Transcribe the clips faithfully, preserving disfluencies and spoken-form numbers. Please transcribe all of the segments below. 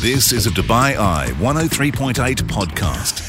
This is a Dubai Eye one oh three point eight podcast.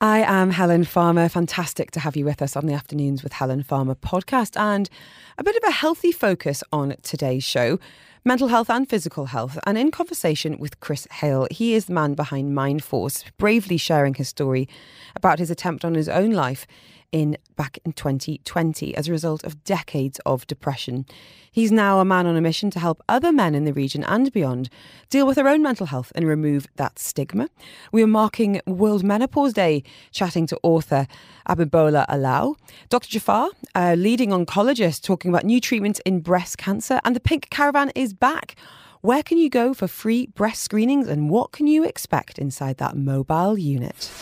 I am Helen Farmer. Fantastic to have you with us on the Afternoons with Helen Farmer podcast, and a bit of a healthy focus on today's show, mental health and physical health, and in conversation with Chris Hale. He is the man behind Mindforce, bravely sharing his story about his attempt on his own life in back in twenty twenty as a result of decades of depression. He's now a man on a mission to help other men in the region and beyond deal with their own mental health and remove that stigma. We are marking World Menopause Day, chatting to author Abimbola Alao, Doctor Jafar, a leading oncologist, talking about new treatments in breast cancer, and the Pink Caravan is back. Where can you go for free breast screenings, and what can you expect inside that mobile unit?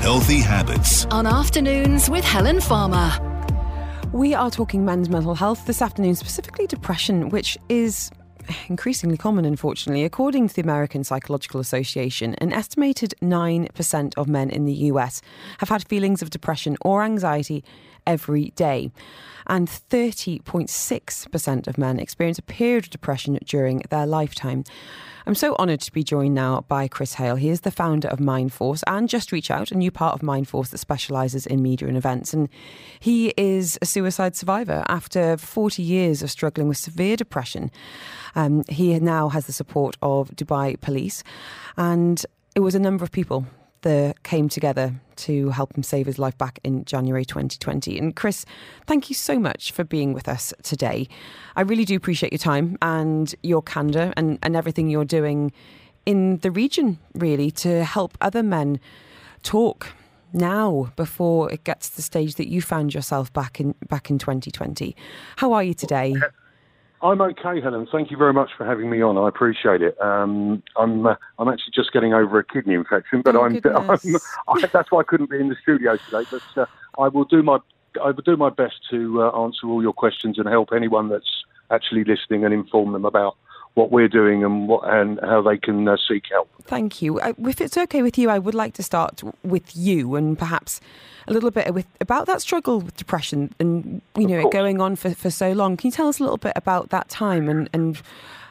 Healthy Habits on Afternoons with Helen Farmer. We are talking men's mental health this afternoon, specifically depression, which is increasingly common, unfortunately. According to the American Psychological Association, an estimated nine percent of men in the U S have had feelings of depression or anxiety every day. And thirty point six percent of men experience a period of depression during their lifetime. I'm so honoured to be joined now by Chris Hale. He is the founder of Mindforce and Just Reach Out, a new part of Mindforce that specialises in media and events. And he is a suicide survivor after forty years of struggling with severe depression. Um, he now has the support of Dubai Police. And it was a number of people that came together to help him save his life back in January twenty twenty. And Chris, thank you so much for being with us today. I really do appreciate your time and your candour and, and everything you're doing in the region, really, to help other men talk now before it gets to the stage that you found yourself back in back in twenty twenty. How are you today? I'm okay, Helen. Thank you very much for having me on. I appreciate it. Um, I'm uh, I'm actually just getting over a kidney infection, but oh, I'm, I'm I, that's why I couldn't be in the studio today. But uh, I will do my I will do my best to uh, answer all your questions and help anyone that's actually listening and inform them about what we're doing and what and how they can uh, seek help. Thank you. I, if it's okay with you, I would like to start with you and perhaps a little bit with about that struggle with depression and, you know, it going on for, for so long. Can you tell us a little bit about that time and, and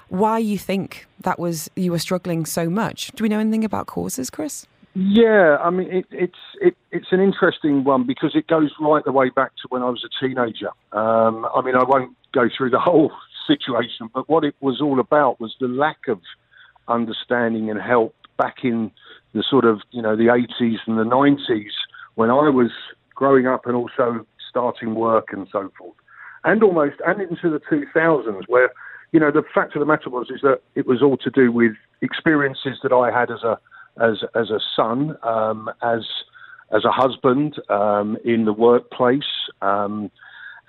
why you think that was you were struggling so much? Do we know anything about causes, Chris? Yeah, I mean, it, it's it, it's an interesting one because it goes right the way back to when I was a teenager. Um, I mean, I won't go through the whole situation, but what it was all about was the lack of understanding and help back in the sort of, you know, the eighties and the nineties when I was growing up and also starting work and so forth, and almost and into the two thousands, where, you know, the fact of the matter was is that it was all to do with experiences that I had as a as as a son, um, as as a husband, um, in the workplace. Um,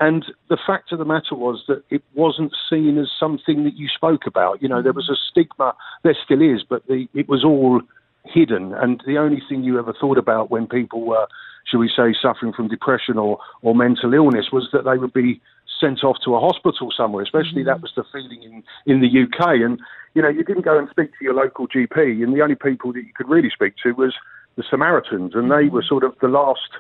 And the fact of the matter was that it wasn't seen as something that you spoke about. You know, there was a stigma, there still is, but the, it was all hidden. And the only thing you ever thought about when people were, shall we say, suffering from depression or, or mental illness was that they would be sent off to a hospital somewhere, especially mm-hmm. that was the feeling in, in the U K. And, you know, you didn't go and speak to your local G P, and the only people that you could really speak to was the Samaritans, and they were sort of the last...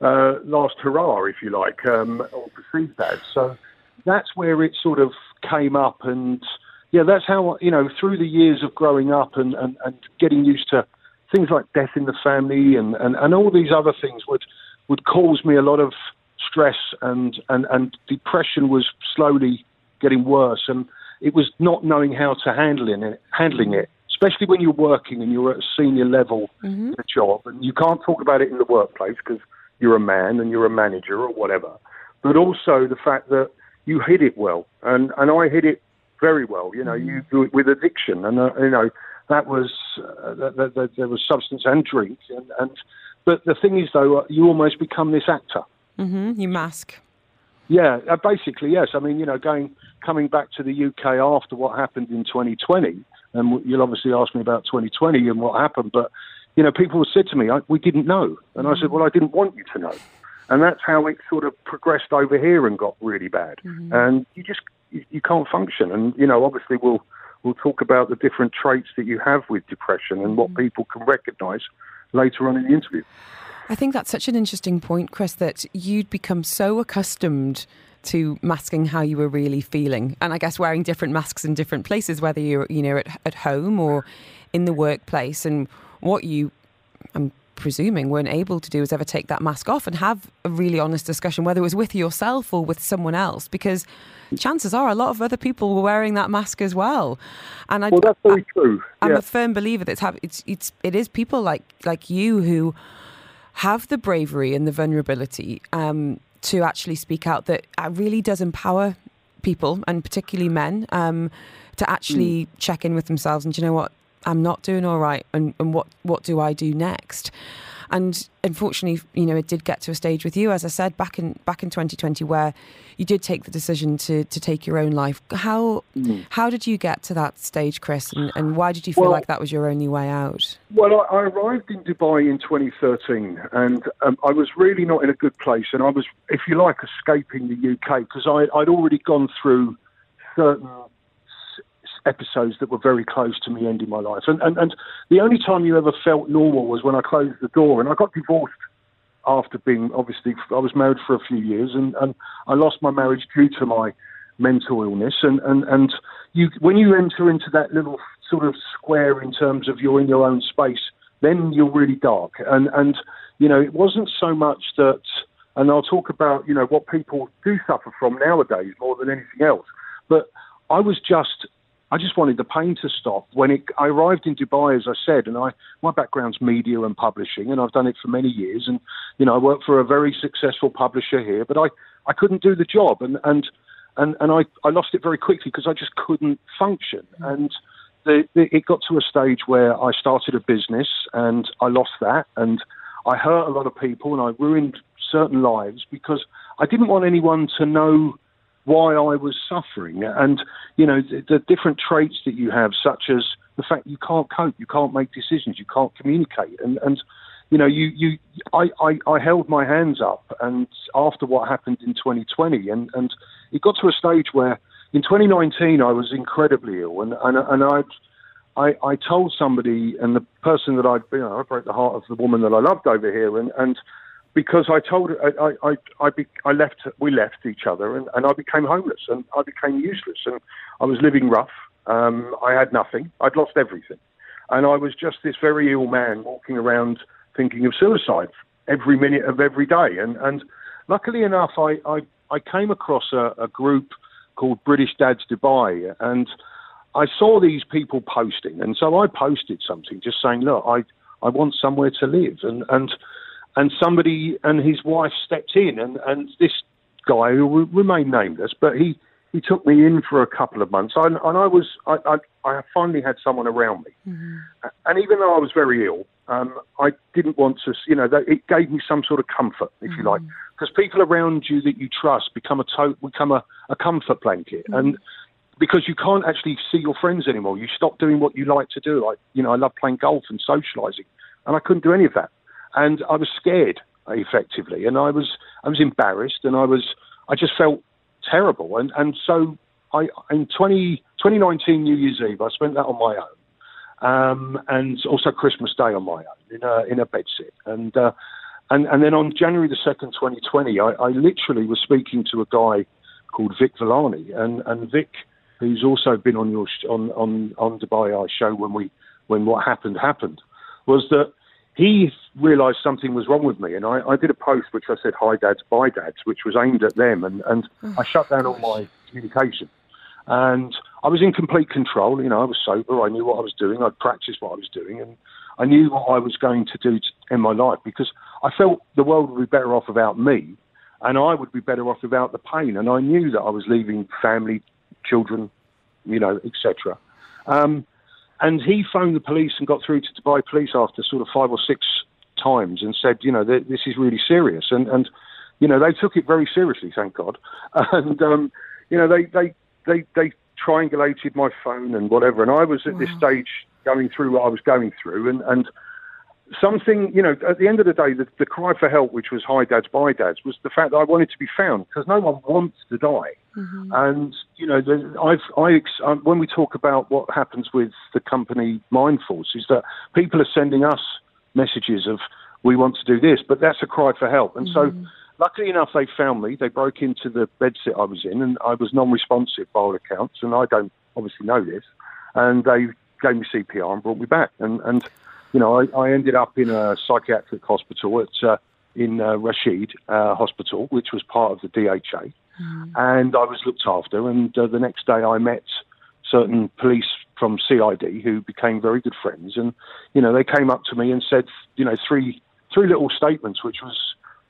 Uh, last hurrah, if you like, um, or perceived that. So that's where it sort of came up. And yeah, that's how, you know, through the years of growing up and, and, and getting used to things like death in the family and, and, and all these other things would, would cause me a lot of stress, and, and, and depression was slowly getting worse. And it was not knowing how to handle it, handling it. Especially when you're working and you're at a senior level mm-hmm. in a job, and you can't talk about it in the workplace because you're a man and you're a manager or whatever, but also the fact that you hid it well, and, and I hid it very well, you know, you with addiction, and uh, you know that was uh, that, that, that there was substance and drink, and, and but the thing is though, you almost become this actor. Mm-hmm. You mask. Yeah, uh, basically yes. I mean, you know, going coming back to the U K after what happened in twenty twenty, and you'll obviously ask me about twenty twenty and what happened, but. You know, people said to me, I, we didn't know. And I said, well, I didn't want you to know. And that's how it sort of progressed over here and got really bad. Mm-hmm. And you just, you, you can't function. And, you know, obviously we'll we'll talk about the different traits that you have with depression and what people can recognise later on in the interview. I think that's such an interesting point, Chris, that you'd become so accustomed to masking how you were really feeling. And I guess wearing different masks in different places, whether you're, you know, at, at home or in the workplace. And what you, I'm presuming, weren't able to do is ever take that mask off and have a really honest discussion, whether it was with yourself or with someone else, because chances are a lot of other people were wearing that mask as well. And I, well, that's very true. Yeah. I'm a firm believer that it's, it's, it is people like, like you who have the bravery and the vulnerability um, to actually speak out that really does empower people, and particularly men, um, to actually mm. check in with themselves and, do you know what, I'm not doing all right, and, and what, what do I do next? And unfortunately, you know, it did get to a stage with you, as I said, back in back in twenty twenty, where you did take the decision to to take your own life. How mm. how did you get to that stage, Chris, and, and why did you feel well, like that was your only way out? Well, I, I arrived in Dubai in twenty thirteen, and um, I was really not in a good place, and I was, if you like, escaping the U K, because I, I'd already gone through certain episodes that were very close to me ending my life. And, and and the only time you ever felt normal was when I closed the door. And I got divorced after being, obviously, I was married for a few years, and, and I lost my marriage due to my mental illness. And, and, and you, when you enter into that little sort of square in terms of you're in your own space, then you're really dark. And, and you know, it wasn't so much that, and I'll talk about, you know, what people do suffer from nowadays more than anything else, but I was just... I just wanted the pain to stop. When it, I arrived in Dubai, as I said, and I my background's media and publishing, and I've done it for many years. And you know, I worked for a very successful publisher here, but I, I couldn't do the job, and and and, and I, I lost it very quickly because I just couldn't function. And the, the, it got to a stage where I started a business, and I lost that, and I hurt a lot of people, and I ruined certain lives because I didn't want anyone to know why I was suffering. And, you know, the, the different traits that you have, such as the fact you can't cope, you can't make decisions, you can't communicate. And, and you know, you, you I, I, I held my hands up, and after what happened in twenty twenty, and, and it got to a stage where in twenty nineteen, I was incredibly ill. And, and, and I, I I told somebody, and the person that I'd, you know, I broke the heart of the woman that I loved over here, and, and because I told her, I, I, I, be, I left, we left each other, and, and I became homeless, and I became useless, and I was living rough. Um, I had nothing. I'd lost everything. And I was just this very ill man walking around thinking of suicide every minute of every day. And, and luckily enough, I, I, I came across a, a group called British Dads Dubai, and I saw these people posting. And so I posted something just saying, look, I, I want somewhere to live. And, and, And somebody and his wife stepped in, and, and this guy who will remain nameless, but he, he took me in for a couple of months, I, and I was I, I, I finally had someone around me, mm-hmm. and even though I was very ill, um, I didn't want to, you know, it gave me some sort of comfort, if mm-hmm. you like, because people around you that you trust become a to- become a, a comfort blanket, mm-hmm. and because you can't actually see your friends anymore, you stop doing what you like to do. Like, you know, I love playing golf and socialising, and I couldn't do any of that. And I was scared, effectively, and I was I was embarrassed, and I was I just felt terrible. And and so I in twenty nineteen New Year's Eve, I spent that on my own, um, and also Christmas Day on my own in a in a bedsit. And uh, and and then on January the second, twenty twenty, I, I literally was speaking to a guy called Vic Villani, and and Vic, who's also been on your sh- on on on Dubai Eye show when we when what happened happened, was that. He realised something was wrong with me, and I, I did a post which I said, hi dads, bye dads, which was aimed at them, and, and oh, I shut down gosh. all my communication. And I was in complete control, you know, I was sober, I knew what I was doing, I'd practised what I was doing, and I knew what I was going to do to, in my life, because I felt the world would be better off without me, and I would be better off without the pain, and I knew that I was leaving family, children, you know, et cetera. Um And he phoned the police and got through to Dubai Police after sort of five or six times and said, you know, th- this is really serious. And, and, you know, they took it very seriously, thank God. And, um, you know, they, they, they, they triangulated my phone and whatever. And I was at wow. this stage going through what I was going through. And, and something, you know, at the end of the day, the, the cry for help, which was hi dads, bye dads, was the fact that I wanted to be found, because no one wants to die. Mm-hmm. And, you know, I've, I, when we talk about what happens with the company Mindforce, is that people are sending us messages of, we want to do this, but that's a cry for help. And mm-hmm. so Luckily enough, they found me. They broke into the bedsit I was in, and I was non-responsive by all accounts, and I don't obviously know this. And they gave me C P R and brought me back. And, and you know, I, I ended up in a psychiatric hospital at uh, in uh, Rashid uh, Hospital, which was part of the D H A. Mm. And I was looked after. And uh, the next day I met certain police from C I D who became very good friends. And, you know, they came up to me and said, you know, three three little statements, which was,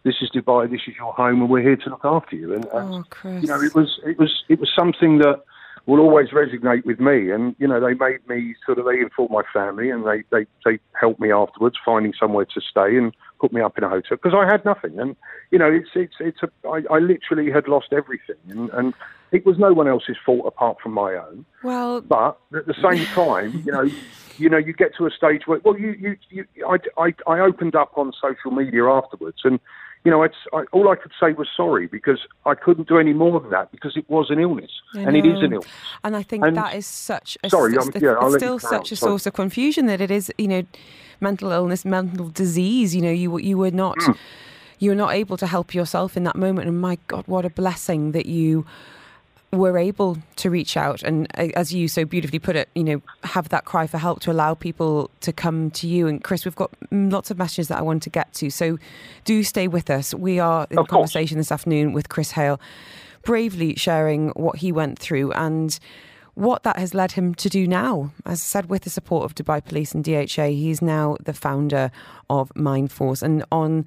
this is Dubai, this is your home, and we're here to look after you. And, and oh, Chris. you know, it was it was it was something that will always resonate with me. And, you know, they made me sort of, they informed my family, and they, they, they helped me afterwards finding somewhere to stay and put me up in a hotel because I had nothing. And, you know, it's, it's, it's, a, I, I literally had lost everything, and, and it was no one else's fault apart from my own. Well, but at the same time, you know, you know, you get to a stage where, well, you, you, you I, I, I opened up on social media afterwards, and, you know, it's, I, all I could say was sorry, because I couldn't do any more than that, because it was an illness, and it is an illness. And I think and that is such a, sorry, it's, yeah, it's still such a sorry. source of confusion, that it is, you know, mental illness, mental disease. You know, you you were not, mm. you were not able to help yourself in that moment. And my God, what a blessing that you were able to reach out and, as you so beautifully put it, you know, have that cry for help to allow people to come to you. And Chris, we've got lots of messages that I want to get to, so do stay with us. We are in conversation this afternoon with Chris Hale, bravely sharing what he went through and what that has led him to do now. As I said, with the support of Dubai Police and D H A, he's now the founder of Mindforce, and on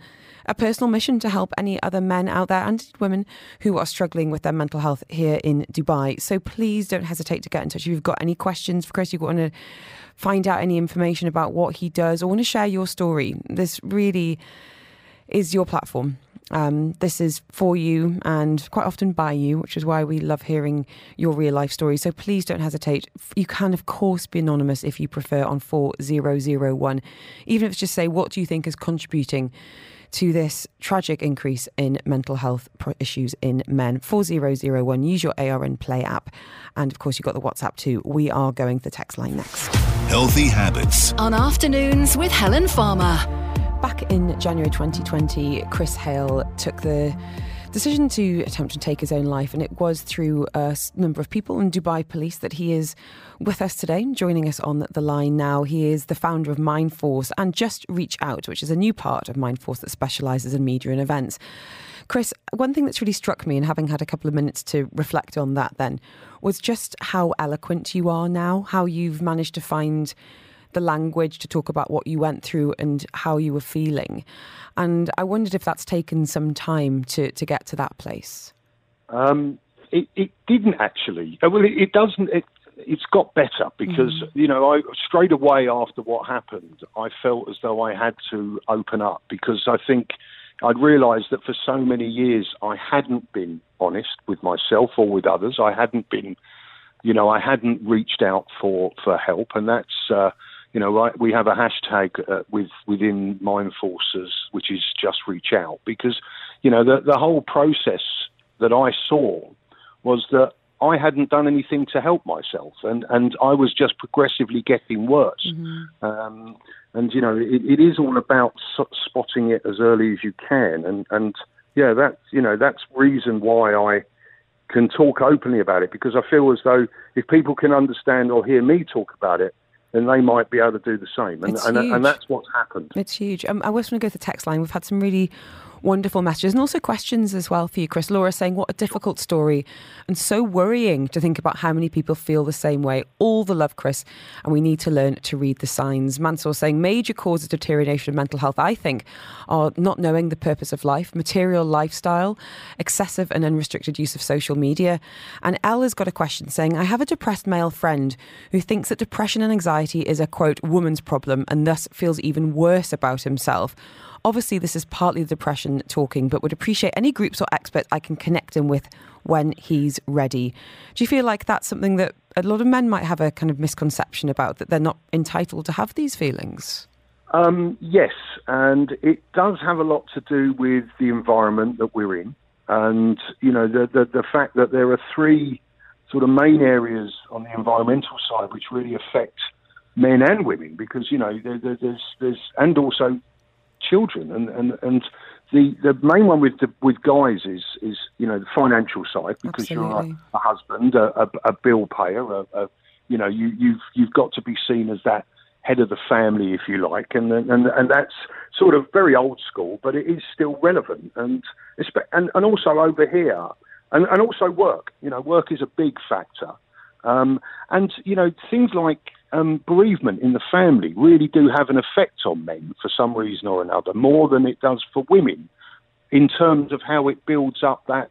a personal mission to help any other men out there and women who are struggling with their mental health here in Dubai. So please don't hesitate to get in touch. If you've got any questions for Chris, you want to find out any information about what he does, or want to share your story, this really is your platform. Um, this is for you, and quite often by you, which is why we love hearing your real life story. So please don't hesitate. You can, of course, be anonymous if you prefer on four zero zero one, even if it's just say, what do you think is contributing to this tragic increase in mental health issues in men? four zero zero one, use your A R N Play app. And of course, you've got the WhatsApp too. We are going to the text line next. Healthy Habits on Afternoons with Helen Farmer. Back in January twenty twenty, Chris Hale took the decision to attempt to take his own life, and it was through a number of people in Dubai Police that he is with us today, joining us on the line now. He is the founder of Mindforce and Just Reach Out, which is a new part of Mindforce that specialises in media and events. Chris, one thing that's really struck me, and having had a couple of minutes to reflect on that then, was just how eloquent you are now, how you've managed to find the language to talk about what you went through and how you were feeling. And I wondered if that's taken some time to, to get to that place. Um, it, it didn't actually. Well, it, it doesn't. It, it's got better because, mm. you know, I, straight away after what happened, I felt as though I had to open up, because I think I'd realised that for so many years I hadn't been honest with myself or with others. I hadn't been, you know, I hadn't reached out for, for help. And that's... Uh, You know, I, we have a hashtag uh, with within Mindforcers, which is Just Reach Out, because, you know, the, the whole process that I saw was that I hadn't done anything to help myself, and, and I was just progressively getting worse. Mm-hmm. Um, and, you know, it, it is all about spotting it as early as you can. And, and yeah, that's, you know, that's reason why I can talk openly about it, because I feel as though if people can understand or hear me talk about it, then they might be able to do the same. And, and, and that's what's happened. It's huge. Um, I just want to go to the text line. We've had some really wonderful messages and also questions as well for you, Chris. Laura saying, what a difficult story and so worrying to think about how many people feel the same way. All the love, Chris, and we need to learn to read the signs. Mansour saying, major causes of deterioration of mental health, I think, are not knowing the purpose of life, material lifestyle, excessive and unrestricted use of social media. And Ella's got a question saying, I have a depressed male friend who thinks that depression and anxiety is a, quote, woman's problem, and thus feels even worse about himself. Obviously, this is partly the depression talking, but would appreciate any groups or experts I can connect him with when he's ready. Do you feel like that's something that a lot of men might have a kind of misconception about, that they're not entitled to have these feelings? Um, yes, and it does have a lot to do with the environment that we're in. And, you know, the, the, the fact that there are three sort of main areas on the environmental side which really affect men and women, because, you know, there, there, there's, there's, and also children, and, and, and The the main one with the, with guys is is you know the financial side, because Absolutely. You're a, a husband, a, a, a bill payer, a, a, you know you you've you've got to be seen as that head of the family, if you like, and and and that's sort of very old school, but it is still relevant, and and and also over here, and and also work. You know, work is a big factor, um, and you know things like. Um, bereavement in the family really do have an effect on men for some reason or another, more than it does for women, in terms of how it builds up that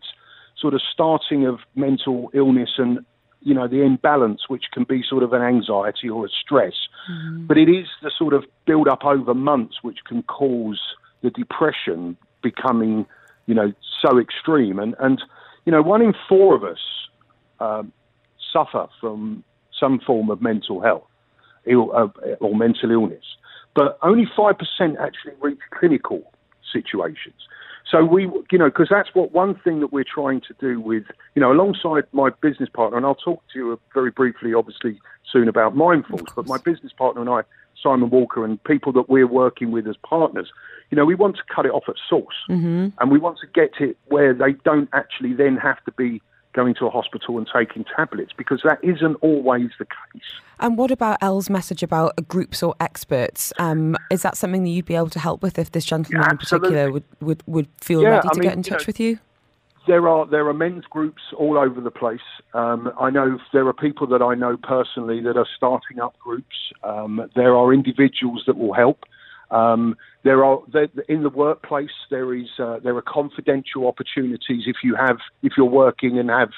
sort of starting of mental illness and, you know, the imbalance, which can be sort of an anxiety or a stress. Mm-hmm. But it is the sort of build up over months which can cause the depression becoming, you know, so extreme. And, and you know, one in four of us um, suffer from some form of mental health Ill, uh, or mental illness, but only five percent actually reach clinical situations. So we, you know, because that's what one thing that we're trying to do with, you know, alongside my business partner, and I'll talk to you very briefly, obviously, soon about Mindforce, but my business partner and I, Simon Walker, and people that we're working with as partners, you know, we want to cut it off at source, mm-hmm. and we want to get it where they don't actually then have to be going to a hospital and taking tablets, because that isn't always the case. And what about Elle's message about groups or experts? Um, is that something that you'd be able to help with if this gentleman yeah, in particular would, would, would feel yeah, ready I to mean, get in touch know, with you? There are there are men's groups all over the place. Um, I know there are people that I know personally that are starting up groups. Um, there are individuals that will help. Um, there are there, in the workplace. There is uh, there are confidential opportunities if you have if you're working and have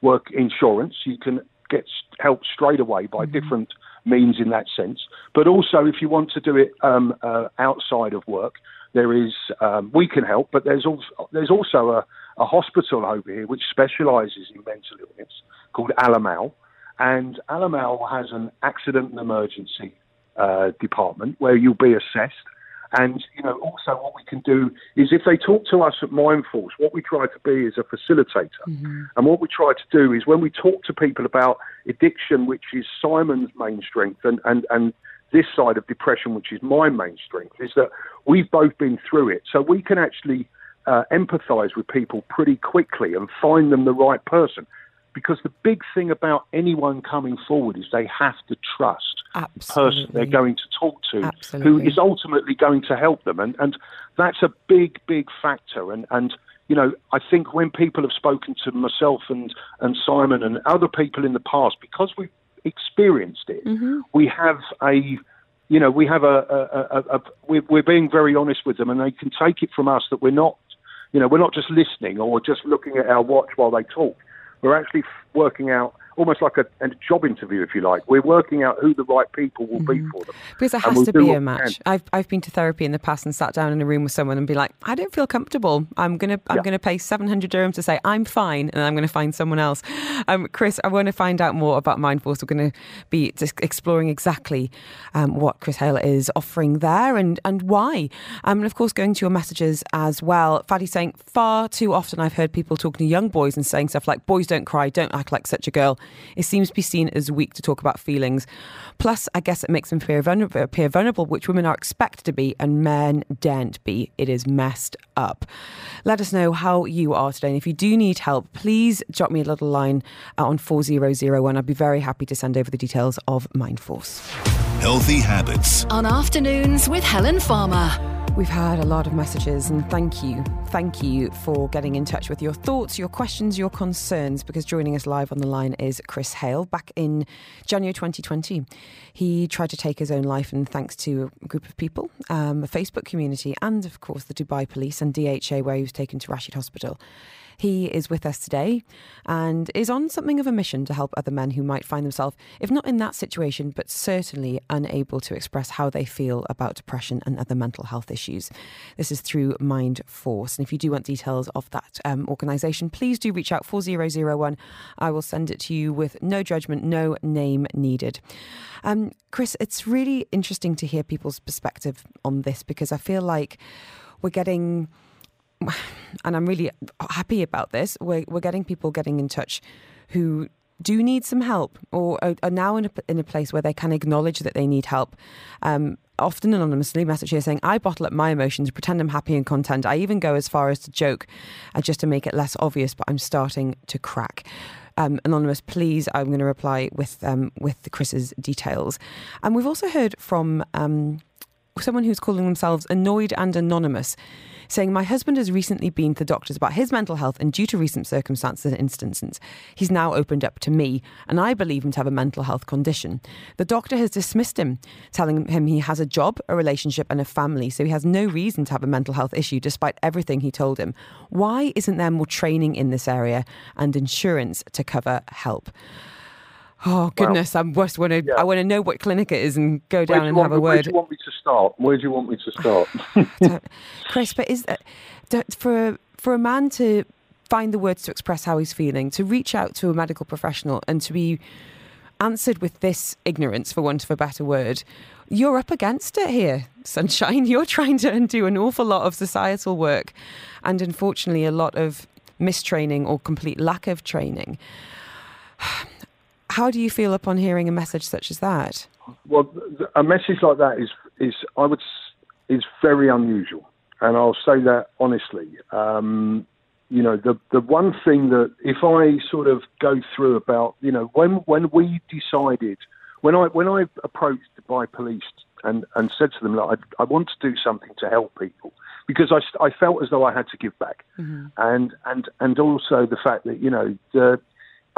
work insurance. You can get help straight away by mm-hmm. different means in that sense. But also, if you want to do it um, uh, outside of work, there is um, we can help. But there's also there's also a, a hospital over here which specialises in mental illness called Alamal, and Alamal has an accident and emergency Uh, department where you'll be assessed. And you know, also what we can do is, if they talk to us at Mindforce, what we try to be is a facilitator. Mm-hmm. And what we try to do is, when we talk to people about addiction, which is Simon's main strength, and and and this side of depression, which is my main strength, is that we've both been through it, so we can actually uh, empathize with people pretty quickly and find them the right person. Because the big thing about anyone coming forward is they have to trust the person they're going to talk to, Absolutely. Who is ultimately going to help them. And, and that's a big, big factor. And, and, you know, I think when people have spoken to myself and, and Simon and other people in the past, because we've experienced it, mm-hmm. we have a, you know, we have a, a, a, a, a we're, we're being very honest with them, and they can take it from us that we're not, you know, we're not just listening or just looking at our watch while they talk. We're actually working out, almost like a, a job interview, if you like. We're working out who the right people will mm-hmm. be for them. Because it has we'll to be a match. I've I've been to therapy in the past and sat down in a room with someone and be like, I don't feel comfortable. I'm gonna I'm yeah. gonna pay seven hundred dirhams to say I'm fine, and I'm gonna find someone else. Um, Chris, I want to find out more about Mindforce. We're gonna be just exploring exactly um, what Chris Hale is offering there and and why. Um, and of course, going to your messages as well. Fadi saying, far too often I've heard people talking to young boys and saying stuff like, boys don't cry, don't act like such a girl. It seems to be seen as weak to talk about feelings. Plus, I guess it makes them appear vulnerable, which women are expected to be and men daren't be. It is messed up. Let us know how you are today. And if you do need help, please drop me a little line on four zero zero one. I'd be very happy to send over the details of Mindforce. Healthy Habits. On Afternoons with Helen Farmer. We've had a lot of messages, and thank you. Thank you for getting in touch with your thoughts, your questions, your concerns, because joining us live on the line is Chris Hale. Back in January twenty twenty, he tried to take his own life, and thanks to a group of people, um, a Facebook community, and of course the Dubai Police and D H A, where he was taken to Rashid Hospital. He is with us today and is on something of a mission to help other men who might find themselves, if not in that situation, but certainly unable to express how they feel about depression and other mental health issues. This is through Mindforce. And if you do want details of that um, organisation, please do reach out four zero zero one. I will send it to you with no judgment, no name needed. Um, Chris, it's really interesting to hear people's perspective on this, because I feel like we're getting... and I'm really happy about this, we're, we're getting people getting in touch who do need some help or are, are now in a, in a place where they can acknowledge that they need help. Um, often anonymously message here saying, I bottle up my emotions, pretend I'm happy and content. I even go as far as to joke uh, just to make it less obvious, but I'm starting to crack. Um, anonymous, please, I'm going to reply with um, with Chris's details. And we've also heard from um, someone who's calling themselves Annoyed and Anonymous, saying, my husband has recently been to the doctors about his mental health, and due to recent circumstances and instances, he's now opened up to me, and I believe him to have a mental health condition. The doctor has dismissed him, telling him he has a job, a relationship and a family, so he has no reason to have a mental health issue despite everything he told him. Why isn't there more training in this area and insurance to cover help? Oh, goodness, well, I'm just wanna, yeah. I want to know what clinic it is and go down and have me, a word. Where do you want me to start? Where do you want me to start? Chris, but is that, for, for a man to find the words to express how he's feeling, to reach out to a medical professional and to be answered with this ignorance, for want of a better word, you're up against it here, Sunshine. You're trying to undo an awful lot of societal work and, unfortunately, a lot of mistraining or complete lack of training. How do you feel upon hearing a message such as that? Well, a message like that is, is I would, is very unusual. And I'll say that honestly. Um, you know, the, the one thing that if I sort of go through about, you know, when, when we decided, when I, when I approached Dubai Police and, and said to them, like, I, I want to do something to help people, because I, I felt as though I had to give back. Mm-hmm. And, and, and also the fact that, you know, the,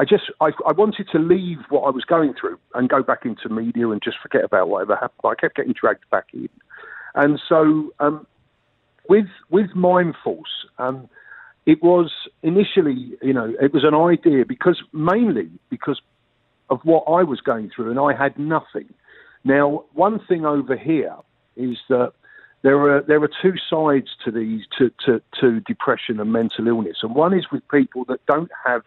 I just, I, I wanted to leave what I was going through and go back into media and just forget about whatever happened. But I kept getting dragged back in. And so um, with with Mindforce, um, it was initially, you know, it was an idea because mainly because of what I was going through and I had nothing. Now, one thing over here is that there are there are two sides to these, to, to, to depression and mental illness. And one is with people that don't have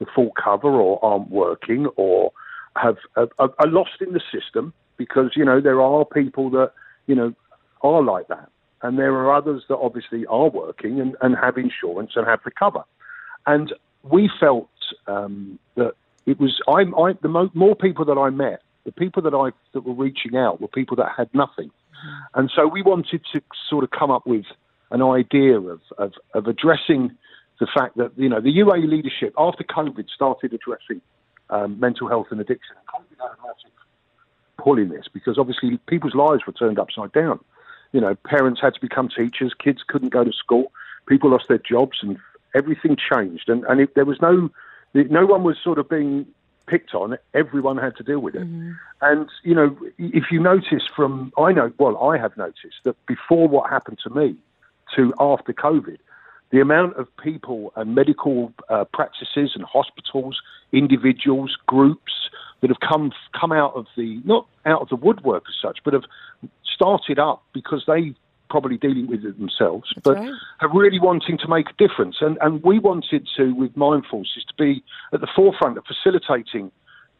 the full cover or aren't working or have are, are lost in the system, because, you know, there are people that, you know, are like that. And there are others that obviously are working and, and have insurance and have the cover. And we felt um, that it was, I, I the mo- more people that I met, the people that I that were reaching out were people that had nothing. And so we wanted to sort of come up with an idea of of, of addressing the fact that, you know, the U A E leadership after COVID started addressing um, mental health and addiction. COVID had a massive pull in this because obviously people's lives were turned upside down. You know, parents had to become teachers, kids couldn't go to school, people lost their jobs, and everything changed. And, and it, there was no, no one was sort of being picked on. Everyone had to deal with it. Mm-hmm. And, you know, if you notice from, I know, well, I have noticed that before what happened to me to after COVID, the amount of people and medical uh, practices and hospitals, individuals, groups that have come come out of the, not out of the woodwork as such, but have started up because they probably dealing with it themselves, That's but right. are really wanting to make a difference. And, and we wanted to, with Mindforce, is to be at the forefront of facilitating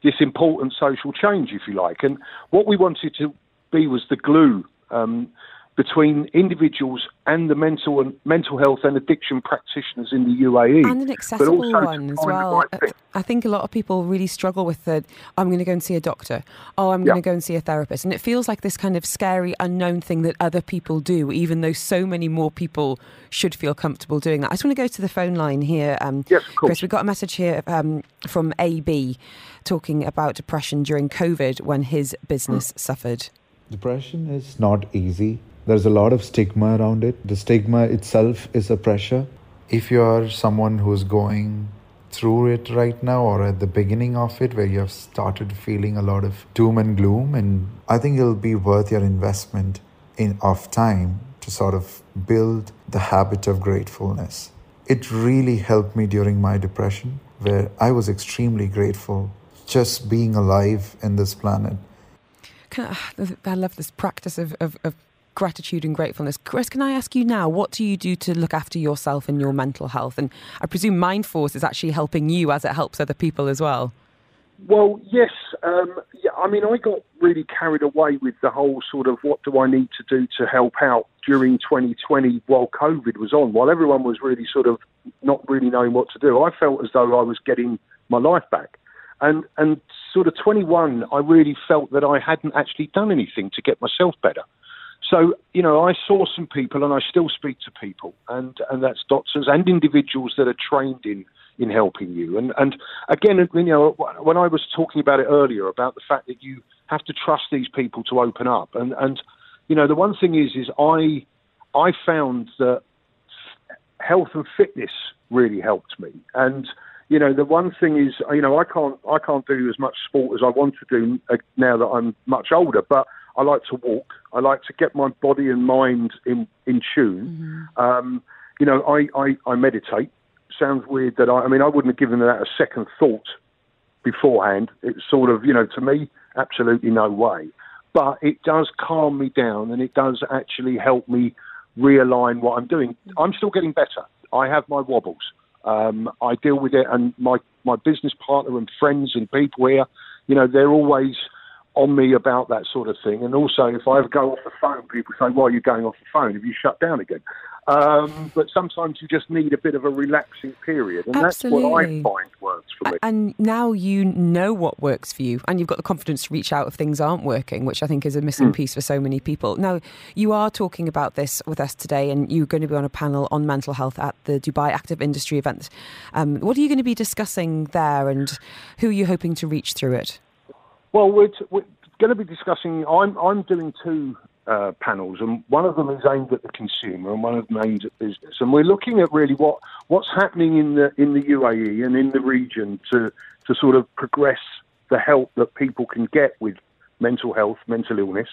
this important social change, if you like. And what we wanted to be was the glue um between individuals and the mental and mental health and addiction practitioners in the U A E. And an accessible one as well. Right, I think a lot of people really struggle with the, I'm going to go and see a doctor. Oh, I'm yeah. going to go and see a therapist. And it feels like this kind of scary, unknown thing that other people do, even though so many more people should feel comfortable doing that. I just want to go to the phone line here. Um, yes, of course. Chris, we got a message here um, from A B talking about depression during COVID when his business mm. suffered. Depression is not easy. There's a lot of stigma around it. The stigma itself is a pressure. If you're someone who's going through it right now or at the beginning of it, where you have started feeling a lot of doom and gloom, and I think it'll be worth your investment in of time to sort of build the habit of gratefulness. It really helped me during my depression, where I was extremely grateful just being alive in this planet. I love this practice of... of, of gratitude and gratefulness. Chris, can I ask you now, what do you do to look after yourself and your mental health? And I presume Mindforce is actually helping you as it helps other people as well. Well, yes. Um, yeah, I mean, I got really carried away with the whole sort of what do I need to do to help out during twenty twenty while COVID was on, while everyone was really sort of not really knowing what to do. I felt as though I was getting my life back. And and sort of twenty-one, I really felt that I hadn't actually done anything to get myself better. So, you know, I saw some people, and I still speak to people, and, and that's doctors and individuals that are trained in, in helping you. And, and again, you know, when I was talking about it earlier, about the fact that you have to trust these people to open up. And, and you know, the one thing is, is I I found that health and fitness really helped me. And, you know, the one thing is, you know, I can't I can't do as much sport as I want to do now that I'm much older, but I like to walk. I like to get my body and mind in, in tune. Mm-hmm. Um, you know, I, I, I meditate. Sounds weird that I, I mean, I wouldn't have given that a second thought beforehand. It's sort of, you know, to me, absolutely no way. But it does calm me down, and it does actually help me realign what I'm doing. I'm still getting better. I have my wobbles. Um, I deal with it, and my, my business partner and friends and people here, you know, they're always on me about that sort of thing. And also, if I ever go off the phone, people say, "Why are you going off the phone? Have you shut down again?" Um, but sometimes you just need a bit of a relaxing period, and Absolutely. That's what I find works for me. And now you know what works for you, and you've got the confidence to reach out if things aren't working, which I think is a missing mm. piece for so many people. Now, you are talking about this with us today, and you're going to be on a panel on mental health at the Dubai Active Industry event. Um, what are you going to be discussing there, and who are you hoping to reach through it? Well, we're, t- we're going to be discussing, I'm, I'm doing two uh, panels, and one of them is aimed at the consumer and one of them aimed at business. And we're looking at really what, what's happening in the in the U A E and in the region to, to sort of progress the help that people can get with mental health, mental illness,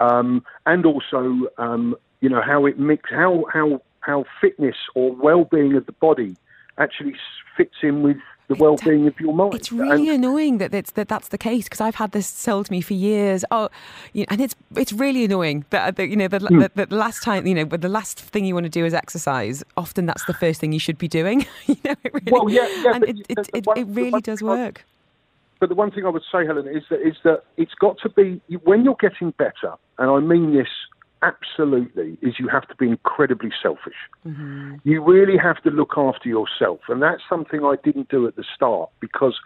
um, and also, um, you know, how it mix, how, how, how fitness or well-being of the body actually fits in with the well-being of your mind. It's really and, annoying that, it's, that that's the case, because I've had this sold to me for years. Oh, you know, and it's it's really annoying that, that you know the, mm. that, that the last time you know the last thing you want to do is exercise. Often that's the first thing you should be doing. you know, it really, well, yeah, yeah, and it it, it, it, one, it really does work. I, but the one thing I would say, Helen, is that is that it's got to be, when you're getting better, and I mean this absolutely, is you have to be incredibly selfish. Mm-hmm. You really have to look after yourself. And that's something I didn't do at the start, because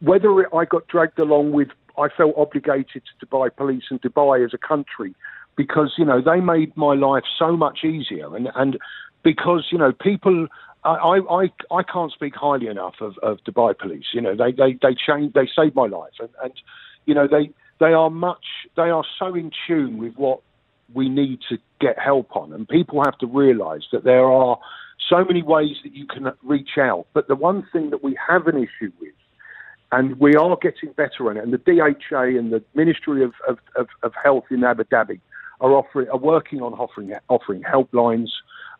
whether it, I got dragged along with, I felt obligated to Dubai Police and Dubai as a country, because, you know, they made my life so much easier. And, and because, you know, people, I, I, I can't speak highly enough of, of Dubai Police. You know, they, they, they changed, they saved my life. And, and you know, they, they are much, they are so in tune with what we need to get help on, and people have to realise that there are so many ways that you can reach out. But the one thing that we have an issue with, and we are getting better on it, and the D H A and the Ministry of, of, of, of Health in Abu Dhabi are offering, are working on offering offering helplines,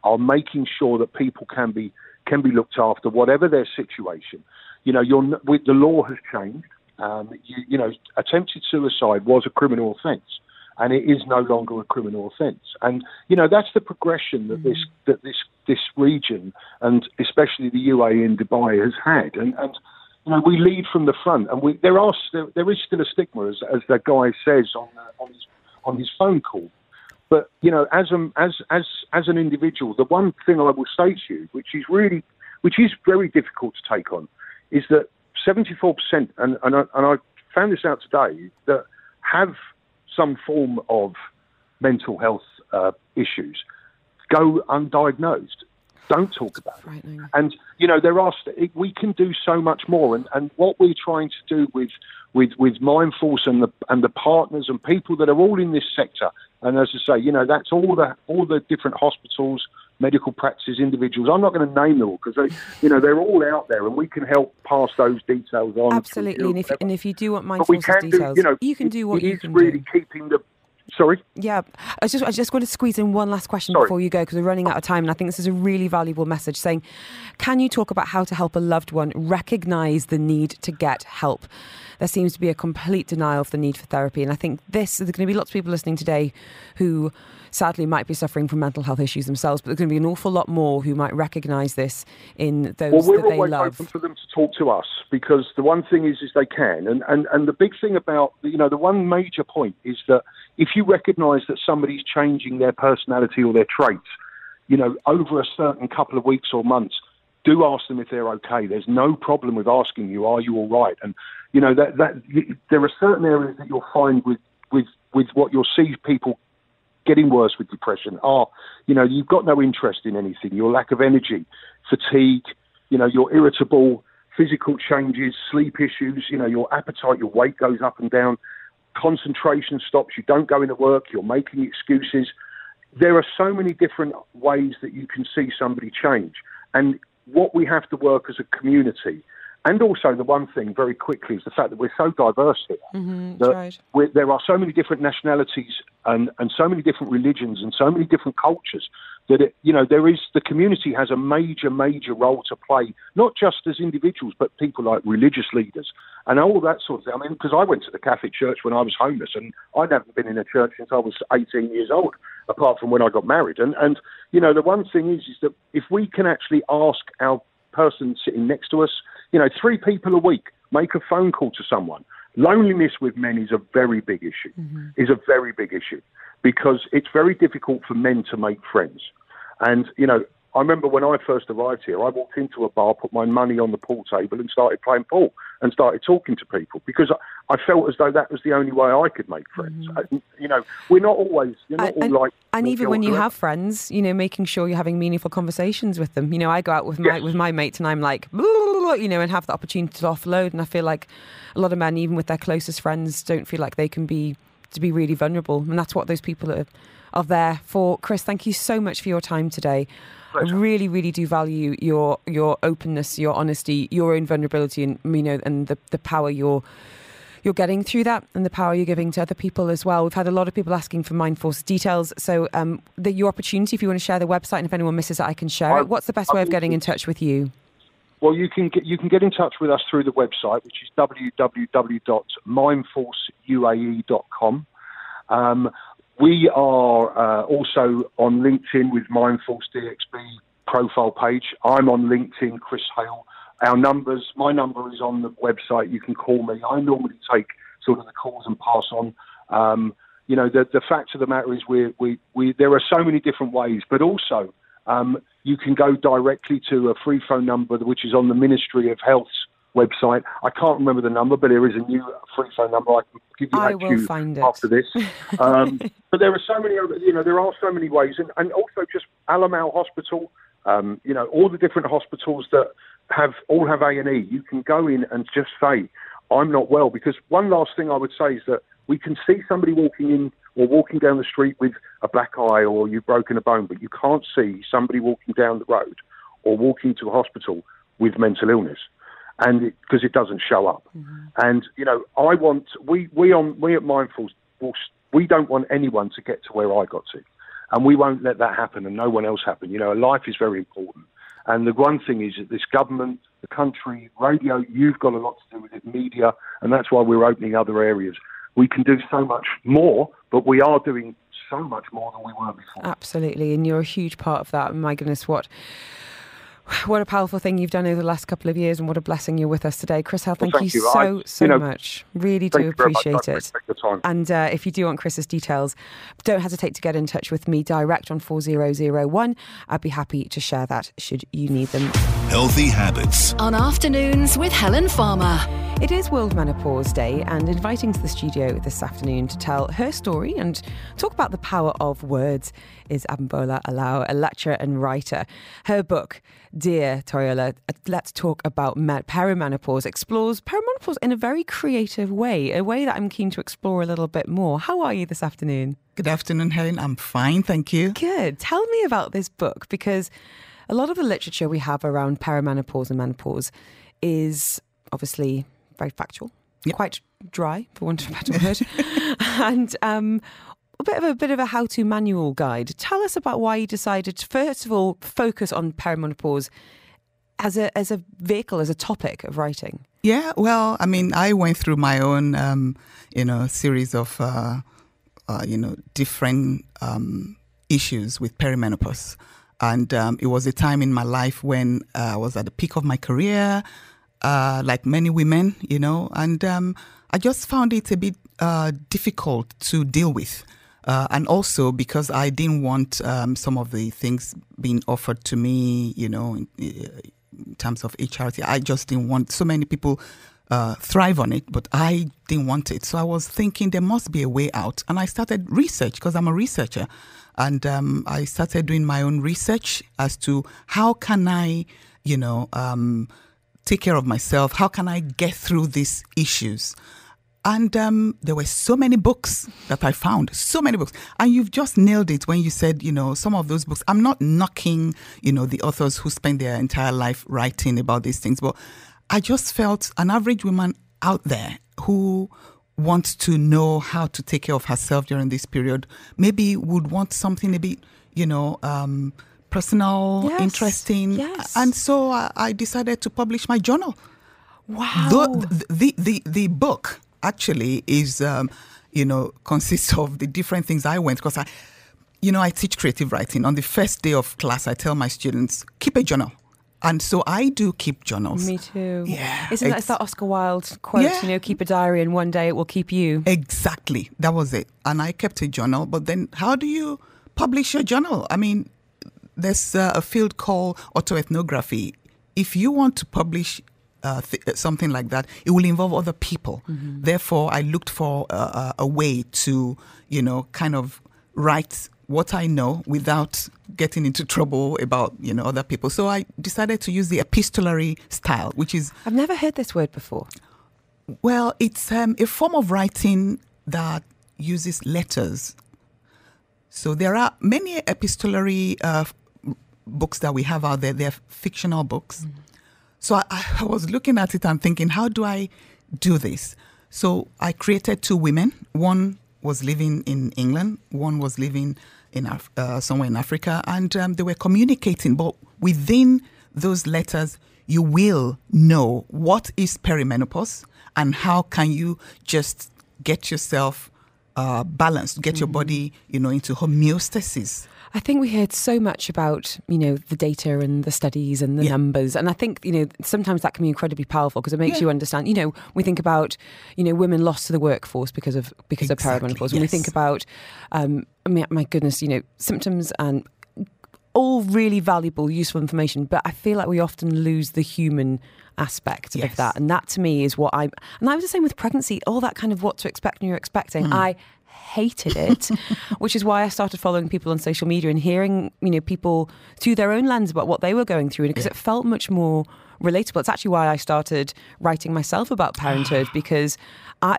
are making sure that people can be can be looked after, whatever their situation. You know, you're, with, the law has changed. Um, you, you know, attempted suicide was a criminal offence, and it is no longer a criminal offence. And, you know, that's the progression that this that this this region, and especially the U A E and Dubai, has had. And, and you know, we lead from the front. And we, there are still, there is still a stigma, as, as that guy says on uh, on, his, on his phone call. But, you know, as, a, as, as, as an individual, the one thing I will say to you, which is really, which is very difficult to take on, is that seventy-four percent, and, and, I, and I found this out today, that have some form of mental health uh, issues go undiagnosed, don't talk about it. And, you know, there are, st- we can do so much more. And, and what we're trying to do with, with, with Mindforce and the, and the partners and people that are all in this sector. And as I say, you know, that's all the, all the different hospitals, medical practices, individuals. I'm not going to name them all, because they, you know, they're all out there, and we can help pass those details on. Absolutely, and if and if you do want Mindforce's details, do, you, know, you can do what you can do. It is really keeping the. Sorry? Yeah, I just I just want to squeeze in one last question Sorry. Before you go, because we're running out of time, and I think this is a really valuable message, saying, can you talk about how to help a loved one recognise the need to get help? There seems to be a complete denial of the need for therapy, and I think this, there's going to be lots of people listening today who sadly might be suffering from mental health issues themselves, but there's going to be an awful lot more who might recognise this in those well, that they love. Well, we're always open for them to talk to us, because the one thing is, is they can, and, and, and the big thing about, you know, the one major point is that if you recognise that somebody's changing their personality or their traits, you know, over a certain couple of weeks or months, do ask them if they're okay. There's no problem with asking you, are you all right? And, you know, that that you, there are certain areas that you'll find with, with, with what you'll see people getting worse with depression are, you know, you've got no interest in anything, your lack of energy, fatigue, you know, you're irritable, physical changes, sleep issues, you know, your appetite, your weight goes up and down, concentration stops, you don't go into work, you're making excuses. There are so many different ways that you can see somebody change. And what we have to work as a community, and also the one thing very quickly is the fact that we're so diverse here, mm-hmm, that right. we're, there are so many different nationalities and, and so many different religions and so many different cultures that, it, you know, there is, the community has a major, major role to play, not just as individuals, but people like religious leaders and all that sort of thing. I mean, because I went to the Catholic Church when I was homeless, and I haven't been in a church since I was eighteen years old, apart from when I got married. And, and you know, the one thing is, is that if we can actually ask our person sitting next to us, you know, three people a week, make a phone call to someone. Loneliness with men is a very big issue, mm-hmm. is a very big issue, because it's very difficult for men to make friends. And, you know, I remember when I first arrived here, I walked into a bar, put my money on the pool table and started playing pool and started talking to people, because I, I felt as though that was the only way I could make friends. Mm-hmm. I, you know, we're not always, you're not and, all like... And even when you have friends, you know, making sure you're having meaningful conversations with them. You know, I go out with my, yes. with my mates and I'm like, blah, blah, blah, you know, and have the opportunity to offload. And I feel like a lot of men, even with their closest friends, don't feel like they can be, to be really vulnerable. And that's what those people are... Are there for. Chris, thank you so much for your time today. Pleasure. I really, really do value your your openness, your honesty, your own vulnerability, and you know, and the, the power you're you're getting through that, and the power you're giving to other people as well. We've had a lot of people asking for Mindforce details, so um, the, your opportunity if you want to share the website, and if anyone misses it, I can share I, it. What's the best I, way of getting in touch with you? Well, you can get you can get in touch with us through the website, which is w w w dot mindforce u a e dot com. Um, We are uh, also on LinkedIn with Mindforce D X B profile page. I'm on LinkedIn, Chris Hale. Our numbers, my number is on the website. You can call me. I normally take sort of the calls and pass on. Um, you know, the, the fact of the matter is we, we, we, there are so many different ways, but also um, you can go directly to a free phone number, which is on the Ministry of Health's website. I can't remember the number, but there is a new free phone number. I can give you that to you after this. Um, but there are so many, you know, there are so many ways. And, and also just Alamal Hospital, um, you know, all the different hospitals that have all have A and E. You can go in and just say, I'm not well. Because one last thing I would say is that we can see somebody walking in or walking down the street with a black eye or you've broken a bone, but you can't see somebody walking down the road or walking to a hospital with mental illness. And because it, it doesn't show up. Mm-hmm. And, you know, I want, we we on we at Mindforce, we don't want anyone to get to where I got to. And we won't let that happen and no one else happen. You know, life is very important. And the one thing is that this government, the country, radio, you've got a lot to do with it, media, and that's why we're opening other areas. We can do so much more, but we are doing so much more than we were before. Absolutely. And you're a huge part of that. My goodness, what... What a powerful thing you've done over the last couple of years, and what a blessing you're with us today. Chris Hale, thank, well, thank you, you so, I, so you know, much. Really do appreciate much, it. Take the time. And uh, if you do want Chris's details, don't hesitate to get in touch with me direct on four zero zero one. I'd be happy to share that should you need them. Healthy Habits on Afternoons with Helen Farmer. It is World Menopause Day, and inviting to the studio this afternoon to tell her story and talk about the power of words is Abimbola Alao, a lecturer and writer. Her book, Dear Toriola, Let's Talk About Perimenopause, explores perimenopause in a very creative way, a way that I'm keen to explore a little bit more. How are you this afternoon? Good afternoon, Helen. I'm fine, thank you. Good. Tell me about this book, because a lot of the literature we have around perimenopause and menopause is obviously... very factual, yep. Quite dry, for want of a better word, and um, a bit of a bit of a how-to manual guide. Tell us about why you decided to, first of all, focus on perimenopause as a as a vehicle, as a topic of writing. Yeah, well, I mean, I went through my own, um, you know, series of, uh, uh, you know, different um, issues with perimenopause, and um, it was a time in my life when uh, I was at the peak of my career. Uh, like many women, you know, and um, I just found it a bit uh, difficult to deal with. Uh, and also because I didn't want um, some of the things being offered to me, you know, in terms of charity. I just didn't want, so many people uh, thrive on it, but I didn't want it. So I was thinking there must be a way out. And I started research because I'm a researcher. And um, I started doing my own research as to how can I, you know, um, take care of myself? How can I get through these issues? And um, there were so many books that I found, so many books. And you've just nailed it when you said, you know, some of those books. I'm not knocking, you know, the authors who spend their entire life writing about these things. But I just felt an average woman out there who wants to know how to take care of herself during this period maybe would want something a bit, you know, um, personal, yes, interesting. Yes. And so I, I decided to publish my journal. Wow. The, the, the, the book actually is, um, you know, consists of the different things I went, because I, you know, I teach creative writing. On the first day of class, I tell my students, keep a journal. And so I do keep journals. Me too. Yeah. Isn't that, it's that Oscar Wilde quote, yeah, you know, keep a diary and one day it will keep you. Exactly. That was it. And I kept a journal. But then how do you publish your journal? I mean, there's uh, a field called autoethnography. If you want to publish Uh, th- something like that, it will involve other people. Mm-hmm. Therefore, I looked for uh, a way to, you know, kind of write what I know without getting into trouble about, you know, other people. So I decided to use the epistolary style, which is... I've never heard this word before. Well, it's um, a form of writing that uses letters. So there are many epistolary uh, books that we have out there. They're fictional books. Mm-hmm. So I, I was looking at it and thinking, how do I do this? So I created two women. One was living in England. One was living in Af- uh, somewhere in Africa. And um, they were communicating. But within those letters, you will know what is perimenopause and how can you just get yourself uh, balanced, get mm-hmm. your body, you know, into homeostasis. I think we heard so much about, you know, the data and the studies and the yeah. numbers. And I think, you know, sometimes that can be incredibly powerful because it makes yeah. you understand, you know, we think about, you know, women lost to the workforce because of because exactly. of perimenopause. Yes. When we think about, um, I mean, my goodness, you know, symptoms and all really valuable, useful information. But I feel like we often lose the human aspect yes. of that. And that to me is what I, and I was the same with pregnancy, all that kind of what to expect when you're expecting. Mm. I hated it, which is why I started following people on social media and hearing, you know, people through their own lens about what they were going through, because yeah. it felt much more relatable. It's actually why I started writing myself about parenthood, because I,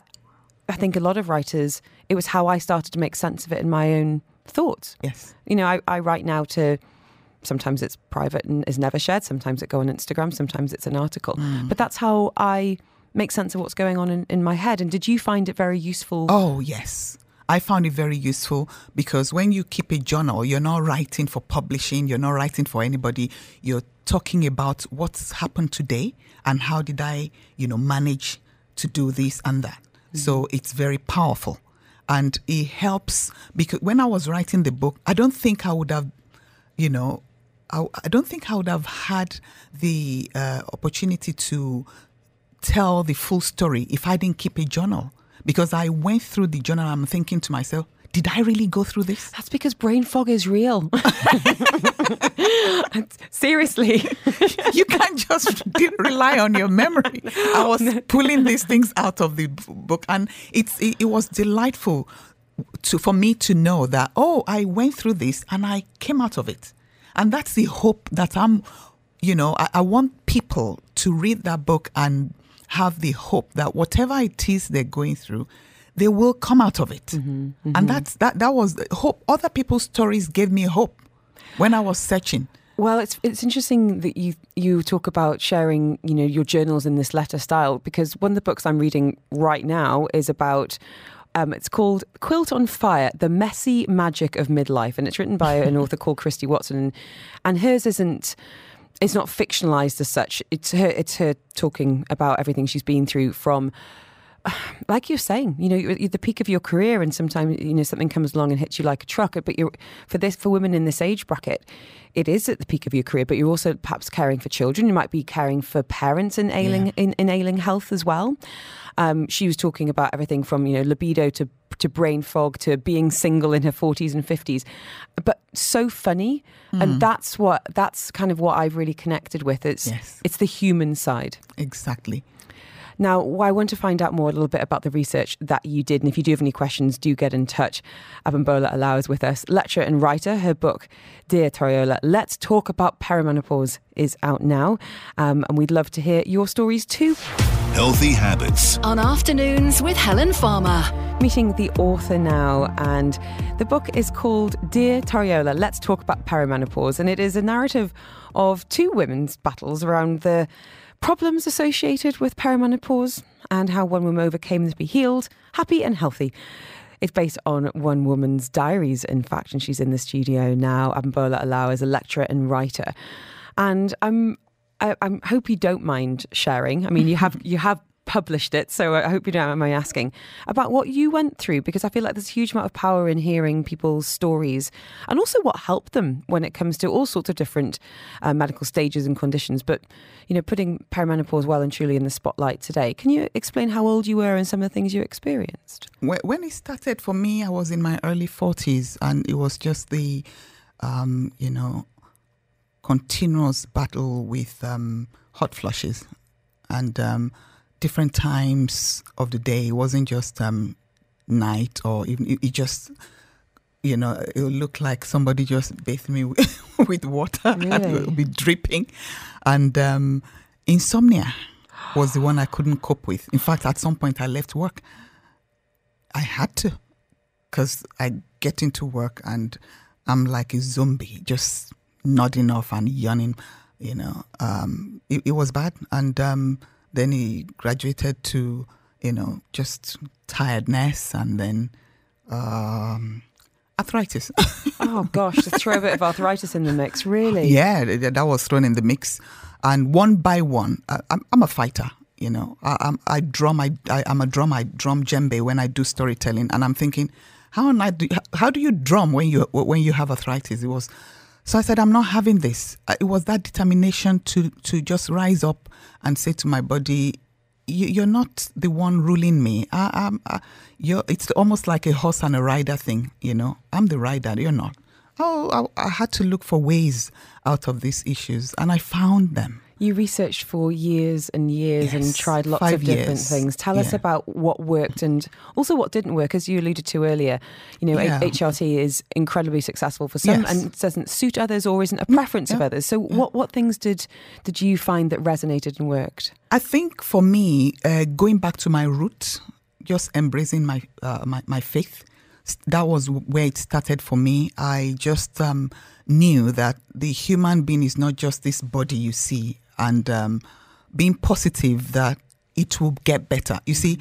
I think a lot of writers, it was how I started to make sense of it in my own thoughts. Yes, you know, I, I write now to. Sometimes it's private and is never shared. Sometimes it go on Instagram. Sometimes it's an article. Mm. But that's how I make sense of what's going on in, in my head. And did you find it very useful? Oh yes. I found it very useful because when you keep a journal, you're not writing for publishing, you're not writing for anybody. You're talking about what's happened today and how did I, you know, manage to do this and that. Mm. So it's very powerful. And it helps because when I was writing the book, I don't think I would have, you know, I, I don't think I would have had the uh, opportunity to tell the full story if I didn't keep a journal. Because I went through the journal, I'm thinking to myself, did I really go through this? That's because brain fog is real. Seriously. You can't just rely on your memory. I was pulling these things out of the book. And it's it, it was delightful to for me to know that, oh, I went through this and I came out of it. And that's the hope that I'm, you know, I, I want people to read that book and have the hope that whatever it is they're going through, they will come out of it. Mm-hmm, mm-hmm. And that's that that was the hope. Other people's stories gave me hope when I was searching. Well, it's it's interesting that you you talk about sharing, you know, your journals in this letter style, because one of the books I'm reading right now is about Um, it's called Quilt on Fire, The Messy Magic of Midlife. And it's written by an author called Christy Watson. And hers isn't, it's not fictionalized as such. It's her, it's her talking about everything she's been through from, like you're saying, you know, you're at the peak of your career and sometimes, you know, something comes along and hits you like a truck. But you're, for this, for women in this age bracket, it is at the peak of your career, but you're also perhaps caring for children. You might be caring for parents in ailing, yeah. in, in ailing health as well. Um, she was talking about everything from, you know, libido to to brain fog, to being single in her forties and fifties, but so funny. Mm. And that's what that's kind of what I've really connected with. It's yes. it's the human side. Exactly. Now, I want to find out more a little bit about the research that you did. And if you do have any questions, do get in touch. Abimbola Alao is with us, lecturer and writer. Her book, Dear Toriola, Let's Talk About Perimenopause, is out now. Um, and we'd love to hear your stories too. Healthy Habits. On Afternoons with Helen Farmer. Meeting the author now, and the book is called Dear Toriola, Let's Talk About Perimenopause. And it is a narrative of two women's battles around the problems associated with perimenopause and how one woman overcame them to be healed, happy and healthy. It's based on one woman's diaries, in fact, and she's in the studio now. Abimbola Alao is a lecturer and writer. And I'm, I, I hope you don't mind sharing. I mean, you have you have published it, so I hope you don't mind asking about what you went through, because I feel like there's a huge amount of power in hearing people's stories and also what helped them when it comes to all sorts of different uh, medical stages and conditions. But, you know, putting perimenopause well and truly in the spotlight today. Can you explain how old you were and some of the things you experienced? When it started for me, I was in my early forties, and it was just the, um, you know, continuous battle with um, hot flushes and um, different times of the day. It wasn't just um, night or even, it, it just, you know, it would look like somebody just bathed me with, with water. Really? And it would be dripping. And um, insomnia was the one I couldn't cope with. In fact, at some point I left work. I had to, because I get into work and I'm like a zombie, just nodding off and yawning, you know. Um, it, it was bad. And um, then he graduated to, you know, just tiredness and then um, arthritis. Oh, gosh, to throw a bit of arthritis in the mix, really? Yeah, that was thrown in the mix. And one by one, I, I'm, I'm a fighter, you know. I, I'm, I drum, I, I, I'm a drum, I drum djembe when I do storytelling. And I'm thinking, how on earth do, how do you drum when you when you have arthritis? It was... So I said, I'm not having this. It was that determination to, to just rise up and say to my body, you, you're not the one ruling me. I, I'm, I, you're, it's almost like a horse and a rider thing, you know. I'm the rider, you're not. Oh, I, I had to look for ways out of these issues, and I found them. You researched for years and years yes, and tried lots of different years. things. Tell yeah. us about what worked and also what didn't work. As you alluded to earlier, you know, yeah. H R T is incredibly successful for some yes. and doesn't suit others or isn't a preference yeah. of others. So yeah. what, what things did, did you find that resonated and worked? I think for me, uh, going back to my roots, just embracing my, uh, my, my faith, that was where it started for me. I just um, knew that the human being is not just this body you see. And um, being positive that it will get better. You see,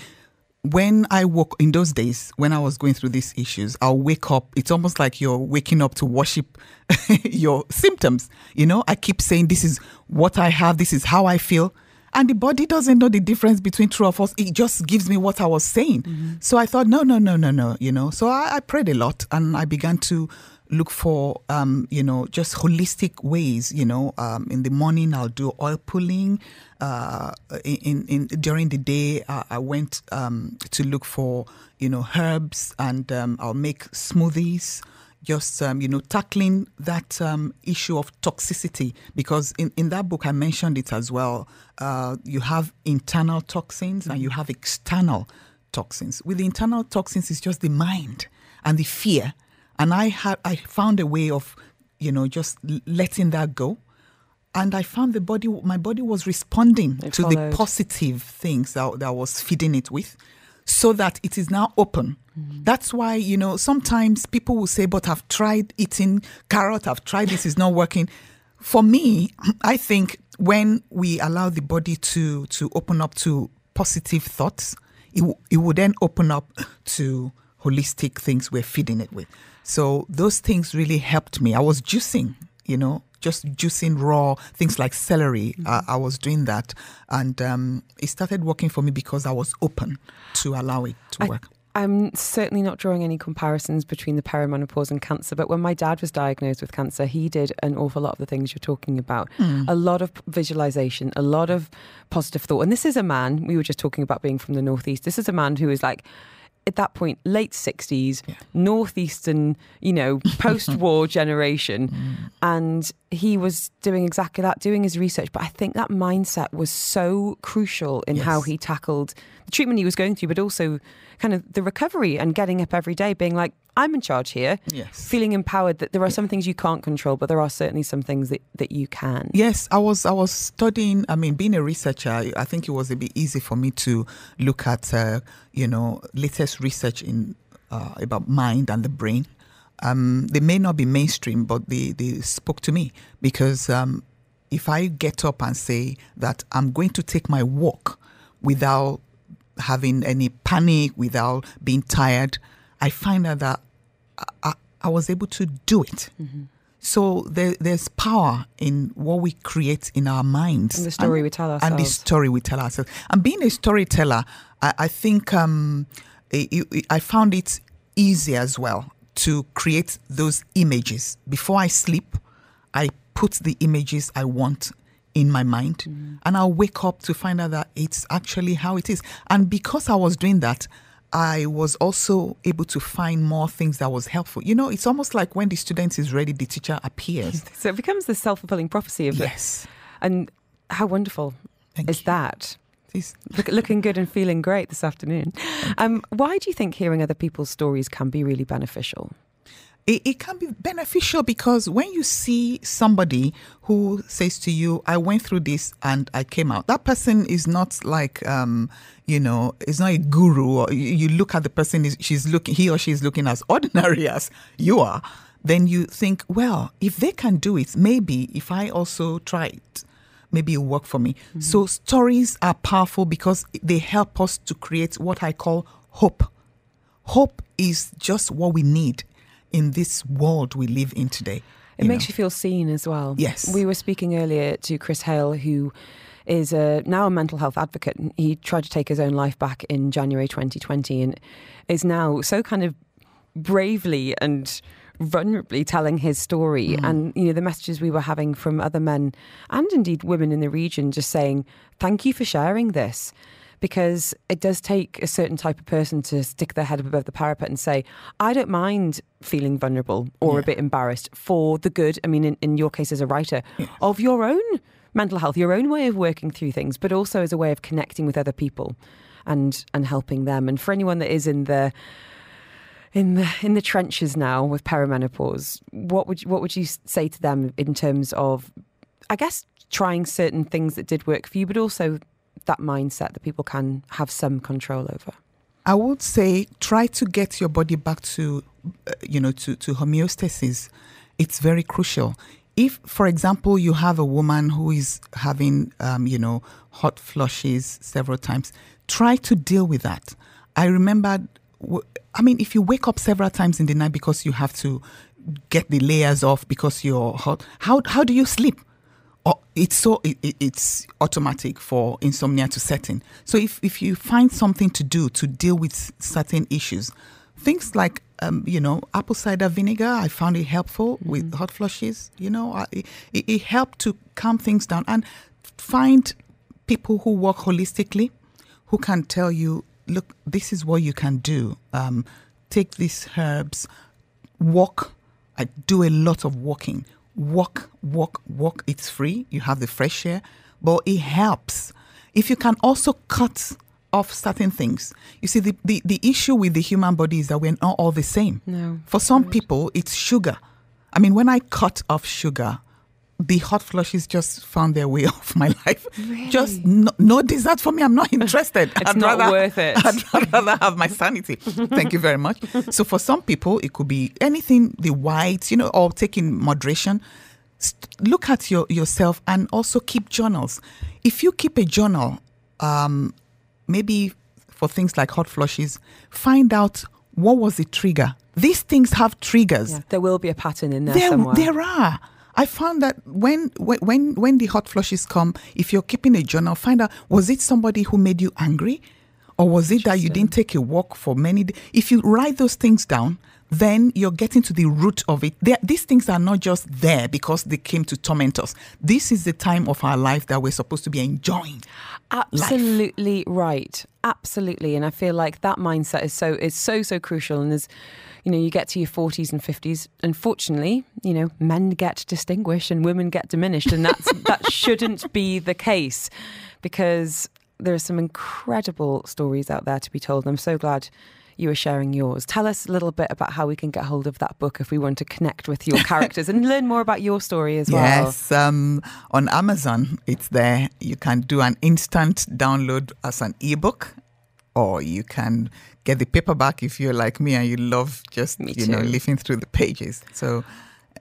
when I woke in those days, when I was going through these issues, I'll wake up. It's almost like you're waking up to worship your symptoms. You know, I keep saying, this is what I have. This is how I feel. And the body doesn't know the difference between true or false. It just gives me what I was saying. Mm-hmm. So I thought, no, no, no, no, no. You know, so I, I prayed a lot, and I began to look for, um, you know, just holistic ways, you know, um, in the morning I'll do oil pulling. Uh, in, in during the day, I, I went um, to look for, you know, herbs, and um, I'll make smoothies, just, um, you know, tackling that um, issue of toxicity. Because in, in that book, I mentioned it as well. Uh, you have internal toxins and you have external toxins. With the internal toxins, it's just the mind and the fear. And I had, I found a way of, you know, just letting that go. And I found the body, my body was responding it to followed. the positive things that, that I was feeding it with, so that it is now open. Mm. That's why, you know, sometimes people will say, but I've tried eating carrot, I've tried this, it's not working. For me, I think when we allow the body to, to open up to positive thoughts, it, it will then open up to holistic things we're feeding it with. So those things really helped me. I was juicing, you know, just juicing raw things like celery. Mm-hmm. Uh, I was doing that. And um, it started working for me because I was open to allow it to I, work. I'm certainly not drawing any comparisons between the perimenopause and cancer, but when my dad was diagnosed with cancer, he did an awful lot of the things you're talking about. Mm. A lot of visualization, a lot of positive thought. And this is a man, we were just talking about being from the Northeast. This is a man who is like, at that point, late sixties, yeah. northeastern, you know, post-war generation. Mm. And he was doing exactly that, doing his research. But I think that mindset was so crucial in yes. how he tackled the treatment he was going through, but also kind of the recovery and getting up every day, being like, I'm in charge here. Yes. Feeling empowered that there are yeah. some things you can't control, but there are certainly some things that, that you can. Yes, I was I was studying, I mean, being a researcher, I think it was a bit easy for me to look at, uh, you know, latest research in uh, about mind and the brain. Um, they may not be mainstream, but they, they spoke to me because um, if I get up and say that I'm going to take my walk without having any panic, without being tired, I find out that I, I was able to do it. Mm-hmm. So there, there's power in what we create in our minds. And the story and, we tell ourselves. And the story we tell ourselves. And being a storyteller, I, I think um, it, it, I found it easy as well to create those images. Before I sleep, I put the images I want in my mind. Mm-hmm. And I'll wake up to find out that it's actually how it is. And because I was doing that, I was also able to find more things that was helpful. You know, it's almost like when the student is ready, the teacher appears. So it becomes the self-fulfilling prophecy of yes. it. And how wonderful Thank is you. That? Look, looking good and feeling great this afternoon. Um, why do you think hearing other people's stories can be really beneficial? It, it can be beneficial because when you see somebody who says to you, I went through this and I came out, that person is not like, um, you know, it's not a guru. Or you look at the person, she's looking, he or she is looking as ordinary as you are. Then you think, well, if they can do it, maybe if I also try it, maybe it'll work for me. Mm-hmm. So stories are powerful because they help us to create what I call hope. Hope is just what we need in this world we live in today. It makes you feel seen as well. Yes. We were speaking earlier to Chris Hale, who is a, now a mental health advocate. He tried to take his own life back in January twenty twenty and is now so kind of bravely and vulnerably telling his story. Mm. And, you know, the messages we were having from other men and indeed women in the region just saying, thank you for sharing this. Because it does take a certain type of person to stick their head up above the parapet and say, I don't mind feeling vulnerable or yeah. a bit embarrassed for the good, I mean, in, in your case as a writer, yeah. of your own mental health, your own way of working through things, but also as a way of connecting with other people and and helping them. And for anyone that is in the in the in the trenches now with perimenopause, what would you, what would you say to them in terms of, I guess, trying certain things that did work for you, but also that mindset that people can have some control over? I would say try to get your body back to, uh, you know, to, to homeostasis. It's very crucial. If, for example, you have a woman who is having, um, you know, hot flushes several times, try to deal with that. I remember, w- I mean, if you wake up several times in the night because you have to get the layers off because you're hot, how how do you sleep? Oh, it's so it, it's automatic for insomnia to set in. So if, if you find something to do to deal with certain issues, things like, um, you know, apple cider vinegar, I found it helpful mm-hmm. with hot flushes. You know, I, it, it helped to calm things down. And find people who work holistically, who can tell you, look, this is what you can do. Um, take these herbs, walk. I do a lot of walking. Walk, walk, walk. It's free. You have the fresh air, but it helps. If you can also cut off certain things. You see, the, the, the issue with the human body is that we're not all the same. No, For some right. people, it's sugar. I mean, when I cut off sugar, the hot flushes just found their way off my life. Really? Just no, no dessert for me. I'm not interested. It's I'd not rather, worth it. I'd rather have my sanity. Thank you very much. So for some people, it could be anything, the whites, you know, or taking moderation. St- look at your yourself and also keep journals. If you keep a journal, um, maybe for things like hot flushes, find out what was the trigger. These things have triggers. Yeah, there will be a pattern in there, there somewhere. There are. I found that when when when the hot flushes come, if you're keeping a journal, find out, was it somebody who made you angry? Or was it that you didn't take a walk for many days? If you write those things down, then you're getting to the root of it. They're, these things are not just there because they came to torment us. This is the time of our life that we're supposed to be enjoying. Absolutely life. Right. Absolutely. And I feel like that mindset is so, is so, so crucial. And there's, you know, you get to your forties and fifties. Unfortunately, you know, men get distinguished and women get diminished. And that's, that shouldn't be the case, because there are some incredible stories out there to be told. I'm so glad you are sharing yours. Tell us a little bit about how we can get hold of that book if we want to connect with your characters and learn more about your story as well. Yes, um, on Amazon, it's there. You can do an instant download as an ebook, or you can get the paperback if you're like me and you love just, you know, leafing through the pages. So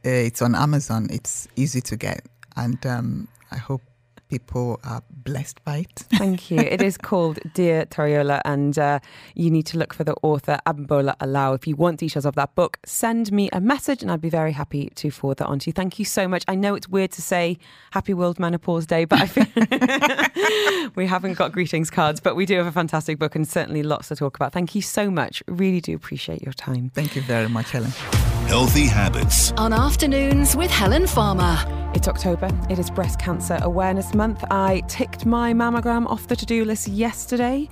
uh, it's on Amazon. It's easy to get. And um, I hope people are blessed by it. Thank you. It is called Dear Toriola, and uh, you need to look for the author, Abimbola Alao. If you want details of that book, send me a message and I'd be very happy to forward that on to you. Thank you so much. I know it's weird to say Happy World Menopause Day, but I feel we haven't got greetings cards, but we do have a fantastic book and certainly lots to talk about. Thank you so much. Really do appreciate your time. Thank you very much, Helen. Healthy Habits on Afternoons with Helen Farmer. It's October. It is Breast Cancer Awareness Month. I ticked my mammogram off the to-do list yesterday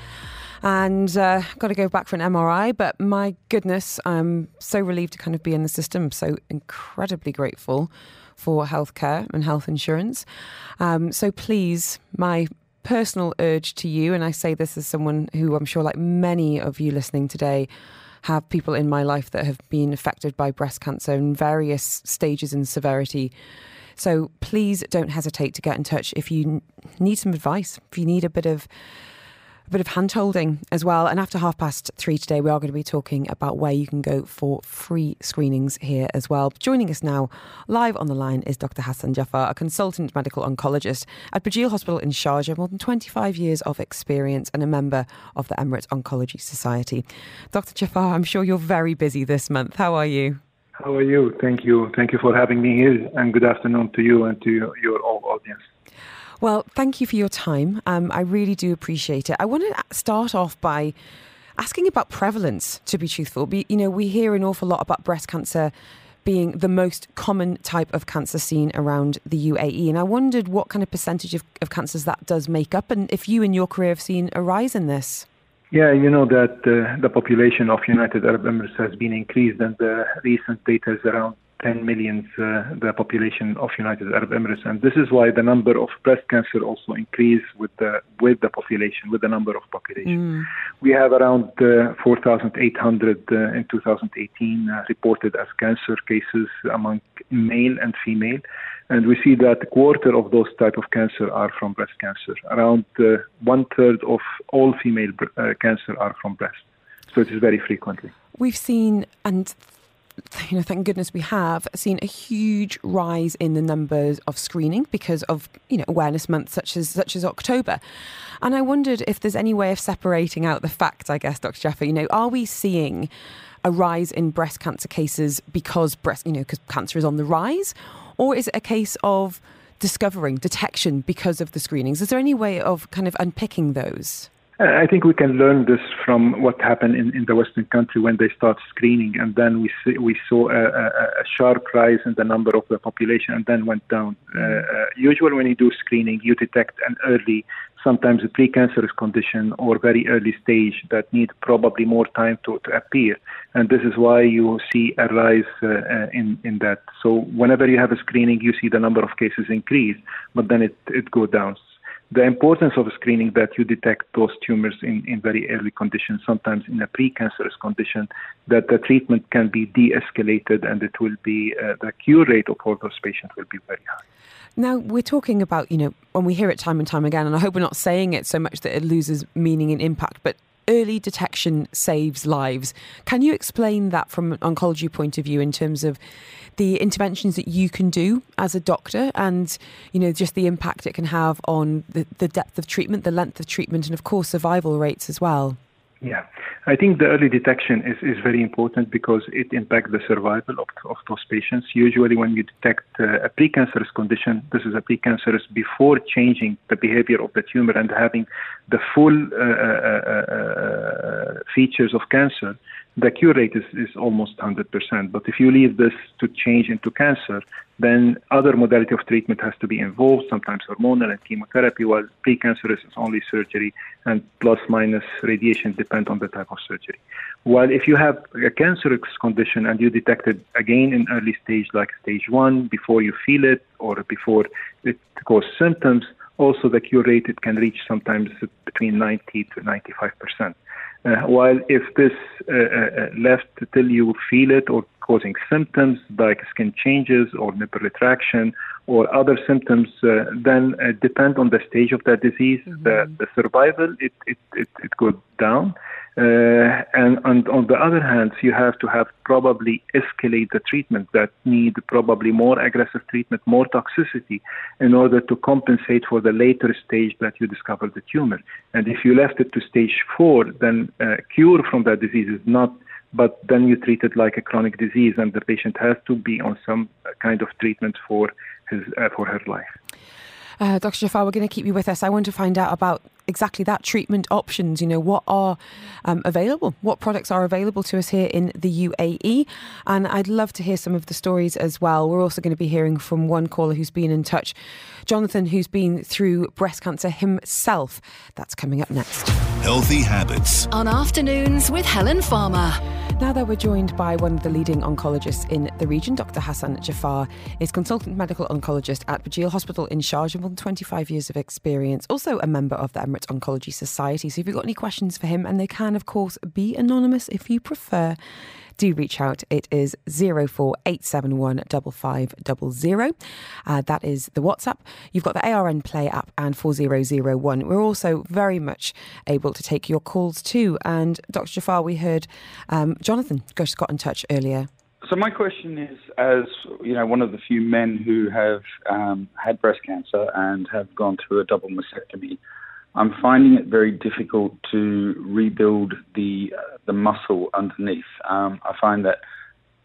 and uh, got to go back for an M R I. But my goodness, I'm so relieved to kind of be in the system. So incredibly grateful for healthcare and health insurance. Um, so please, my personal urge to you, and I say this as someone who I'm sure like many of you listening today, have people in my life that have been affected by breast cancer in various stages and severity. So please don't hesitate to get in touch if you need some advice, if you need a bit of a bit of hand-holding as well. And after half past three today, we are going to be talking about where you can go for free screenings here as well. Joining us now live on the line is Doctor Hassan Jafar, a consultant medical oncologist at Burjeel Hospital in Sharjah, more than twenty-five years of experience and a member of the Emirates Oncology Society. Doctor Jafar, I'm sure you're very busy this month. How are you? How are you? Thank you. Thank you for having me here, and good afternoon to you and to your, your whole audience. Well, thank you for your time. Um, I really do appreciate it. I want to start off by asking about prevalence, to be truthful. Be, you know, we hear an awful lot about breast cancer being the most common type of cancer seen around the U A E. And I wondered what kind of percentage of, of cancers that does make up, and if you in your career have seen a rise in this. Yeah, you know that uh, the population of United Arab Emirates has been increased, and the recent data is around ten million, uh, the population of United Arab Emirates. And this is why the number of breast cancer also increased with the, with the population, with the number of population. Mm. We have around uh, four thousand eight hundred uh, in two thousand eighteen uh, reported as cancer cases among male and female. And we see that a quarter of those type of cancer are from breast cancer. Around uh, one third of all female uh, cancer are from breast. So it is very frequently. We've seen, and you know, thank goodness we have seen a huge rise in the numbers of screening because of, you know, awareness months such as such as October. And I wondered if there's any way of separating out the facts, I guess, Doctor Jaffa. You know, are we seeing a rise in breast cancer cases because breast, you know, because cancer is on the rise? Or is it a case of discovering, detection because of the screenings? Is there any way of kind of unpicking those? I think we can learn this from what happened in, in the Western country when they start screening, and then we see, we saw a, a, a sharp rise in the number of the population and then went down. Uh, uh, usually when you do screening, you detect an early, sometimes a precancerous condition or very early stage that need probably more time to, to appear. And this is why you see a rise uh, in, in that. So whenever you have a screening, you see the number of cases increase, but then it, it goes down. The importance of screening that you detect those tumors in, in very early conditions, sometimes in a precancerous condition, that the treatment can be de-escalated and it will be uh, the cure rate of all those patients will be very high. Now, we're talking about, you know, when we hear it time and time again, and I hope we're not saying it so much that it loses meaning and impact, but early detection saves lives. Can you explain that from an oncology point of view in terms of the interventions that you can do as a doctor and, you know, just the impact it can have on the, the depth of treatment, the length of treatment, and of course survival rates as well? Yeah, I think the early detection is, is very important because it impacts the survival of, of those patients. Usually when you detect uh, a precancerous condition, this is a precancerous before changing the behavior of the tumor and having the full uh, uh, uh, features of cancer, the cure rate is, is almost one hundred percent. But if you leave this to change into cancer, then other modality of treatment has to be involved, sometimes hormonal and chemotherapy, while precancerous is only surgery, and plus minus radiation depend on the type of surgery. While if you have a cancerous condition and you detect it again in early stage, like stage one, before you feel it or before it causes symptoms, also the cure rate, it can reach sometimes between ninety to ninety-five percent. Uh, while if this uh, uh, left till you feel it or causing symptoms like skin changes or nipple retraction or other symptoms, uh, then uh, depend on the stage of that disease, mm-hmm. the, the survival, it, it, it, it goes down. Uh, and, and on the other hand, you have to have probably escalate the treatment that need probably more aggressive treatment, more toxicity in order to compensate for the later stage that you discover the tumor. And if you left it to stage four, then uh, cure from that disease is not, but then you treat it like a chronic disease and the patient has to be on some kind of treatment for his uh, for her life. Uh, Doctor Jafar, we're going to keep you with us. I want to find out about exactly that treatment options. You know, what are um, available? What products are available to us here in the U A E? And I'd love to hear some of the stories as well. We're also going to be hearing from one caller who's been in touch, Jonathan, who's been through breast cancer himself. That's coming up next. Healthy Habits on Afternoons with Helen Farmer. Now that we're joined by one of the leading oncologists in the region, Doctor Hassan Jafar is consultant medical oncologist at Burjeel Hospital in Sharjah with more than twenty-five years of experience, also a member of the Emirates Oncology Society. So if you've got any questions for him, and they can, of course, be anonymous if you prefer, do reach out. It is zero four eight seven one five five zero zero. Uh, that is the WhatsApp. You've got the A R N Play app and four zero zero one. We're also very much able to take your calls too. And Doctor Jafar, we heard um, Jonathan just got in touch earlier. So my question is, as you know, one of the few men who have um, had breast cancer and have gone through a double mastectomy, I'm finding it very difficult to rebuild the uh, the muscle underneath. Um, I find that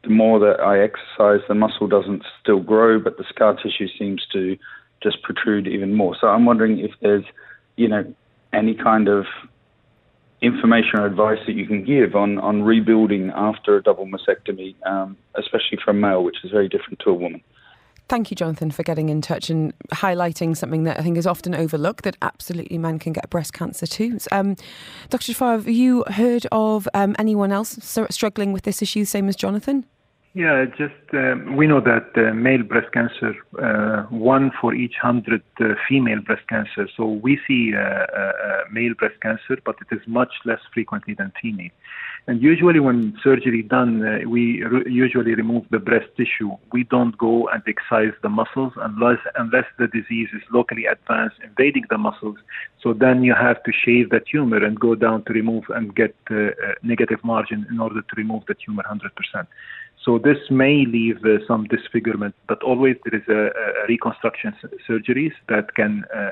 the more that I exercise, the muscle doesn't still grow, but the scar tissue seems to just protrude even more. So I'm wondering if there's, you know, any kind of information or advice that you can give on, on rebuilding after a double mastectomy, um, especially for a male, which is very different to a woman. Thank you, Jonathan, for getting in touch and highlighting something that I think is often overlooked, that absolutely men can get breast cancer too. Um, Doctor Jafar, have you heard of um, anyone else struggling with this issue, same as Jonathan? Yeah, just um, we know that uh, male breast cancer, uh, one for each hundred uh, female breast cancer. So we see uh, uh, male breast cancer, but it is much less frequently than female. And usually when surgery done, uh, we re- usually remove the breast tissue. We don't go and excise the muscles unless unless the disease is locally advanced, invading the muscles. So then you have to shave the tumor and go down to remove and get uh, a negative margin in order to remove the tumor one hundred percent. So this may leave uh, some disfigurement, but always there is a, a reconstruction s- surgeries that can uh, uh,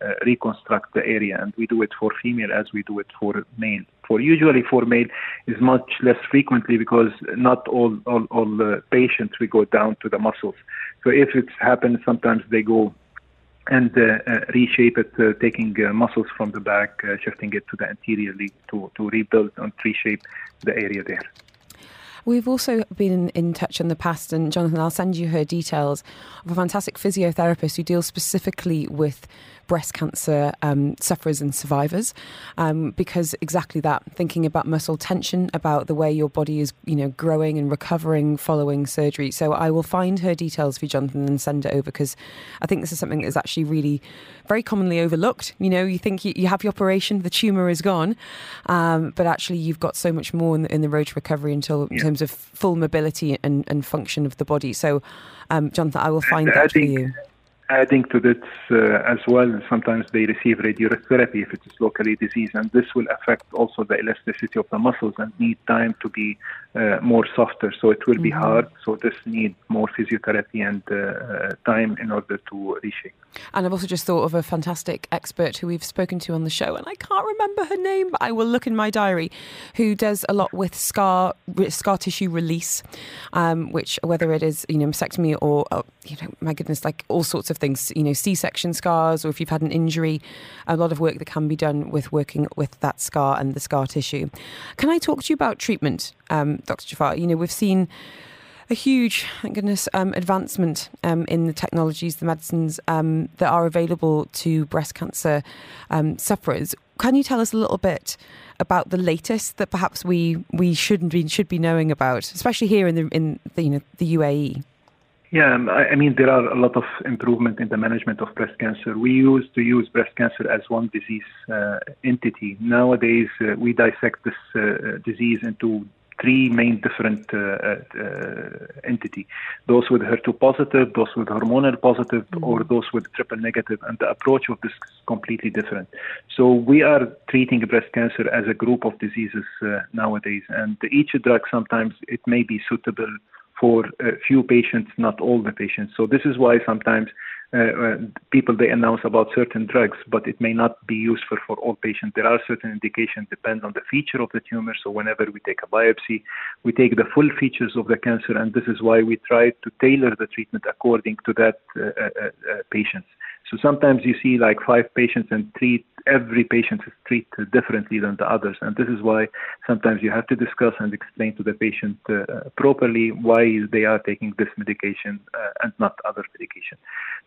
uh, reconstruct the area, and we do it for female as we do it for male. For usually for male is much less frequently because not all all, all uh, patients we go down to the muscles. So if it's happened, sometimes they go and uh, uh, reshape it, uh, taking uh, muscles from the back, uh, shifting it to the anterior leg to to rebuild and reshape the area there. We've also been in touch in the past, and Jonathan, I'll send you her details, of a fantastic physiotherapist who deals specifically with breast cancer um, sufferers and survivors, um, because exactly that, thinking about muscle tension, about the way your body is, you know, growing and recovering following surgery. So I will find her details for you, Jonathan, and send it over, because I think this is something that is actually really very commonly overlooked. You know, you think you, you have your operation, the tumour is gone, um, but actually you've got so much more in the, in the road to recovery until yeah. in terms of full mobility and, and function of the body. So, um, Jonathan, I will find I that think- for you. Adding to this uh, as well, sometimes they receive radiotherapy if it's locally diseased, and this will affect also the elasticity of the muscles and need time to be uh, more softer. So it will mm-hmm. be hard. So this need more physiotherapy and uh, time in order to reshape. And I've also just thought of a fantastic expert who we've spoken to on the show, and I can't remember her name, but I will look in my diary, who does a lot with scar scar tissue release, um, which whether it is you know mastectomy or uh, you know my goodness, like all sorts of things, you know, C-section scars, or if you've had an injury, a lot of work that can be done with working with that scar and the scar tissue. Can I talk to you about treatment, um, Doctor Jafar? You know, we've seen a huge, thank goodness, um, advancement um, in the technologies, the medicines um, that are available to breast cancer um, sufferers. Can you tell us a little bit about the latest that perhaps we we shouldn't be, should be knowing about, especially here in the in the, you know, the U A E? Yeah, I mean, there are a lot of improvement in the management of breast cancer. We used to use breast cancer as one disease uh, entity. Nowadays, uh, we dissect this uh, disease into three main different uh, uh, entity: those with H E R two positive, those with hormonal positive, mm-hmm. or those with triple negative. And the approach of this is completely different. So we are treating breast cancer as a group of diseases uh, nowadays. And each drug, sometimes it may be suitable for a few patients, not all the patients. So this is why sometimes uh, people, they announce about certain drugs, but it may not be useful for all patients. There are certain indications, depend on the feature of the tumor. So whenever we take a biopsy, we take the full features of the cancer, and this is why we try to tailor the treatment according to that uh, uh, uh, patients. So sometimes you see like five patients and treat every patient is treated differently than the others. And this is why sometimes you have to discuss and explain to the patient uh, properly why they are taking this medication uh, and not other medication.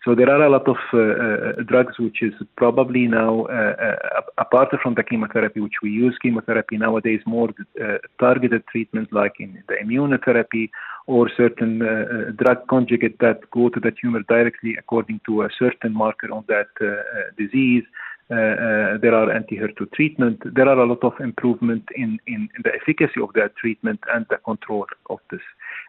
So there are a lot of uh, uh, drugs which is probably now, uh, uh, apart from the chemotherapy, which we use chemotherapy nowadays, more uh, targeted treatments like in the immunotherapy or certain uh, drug conjugate that go to the tumor directly according to a certain marker on that uh, disease. Uh, uh, there are anti-H E R two treatment. There are a lot of improvement in, in the efficacy of that treatment and the control of this.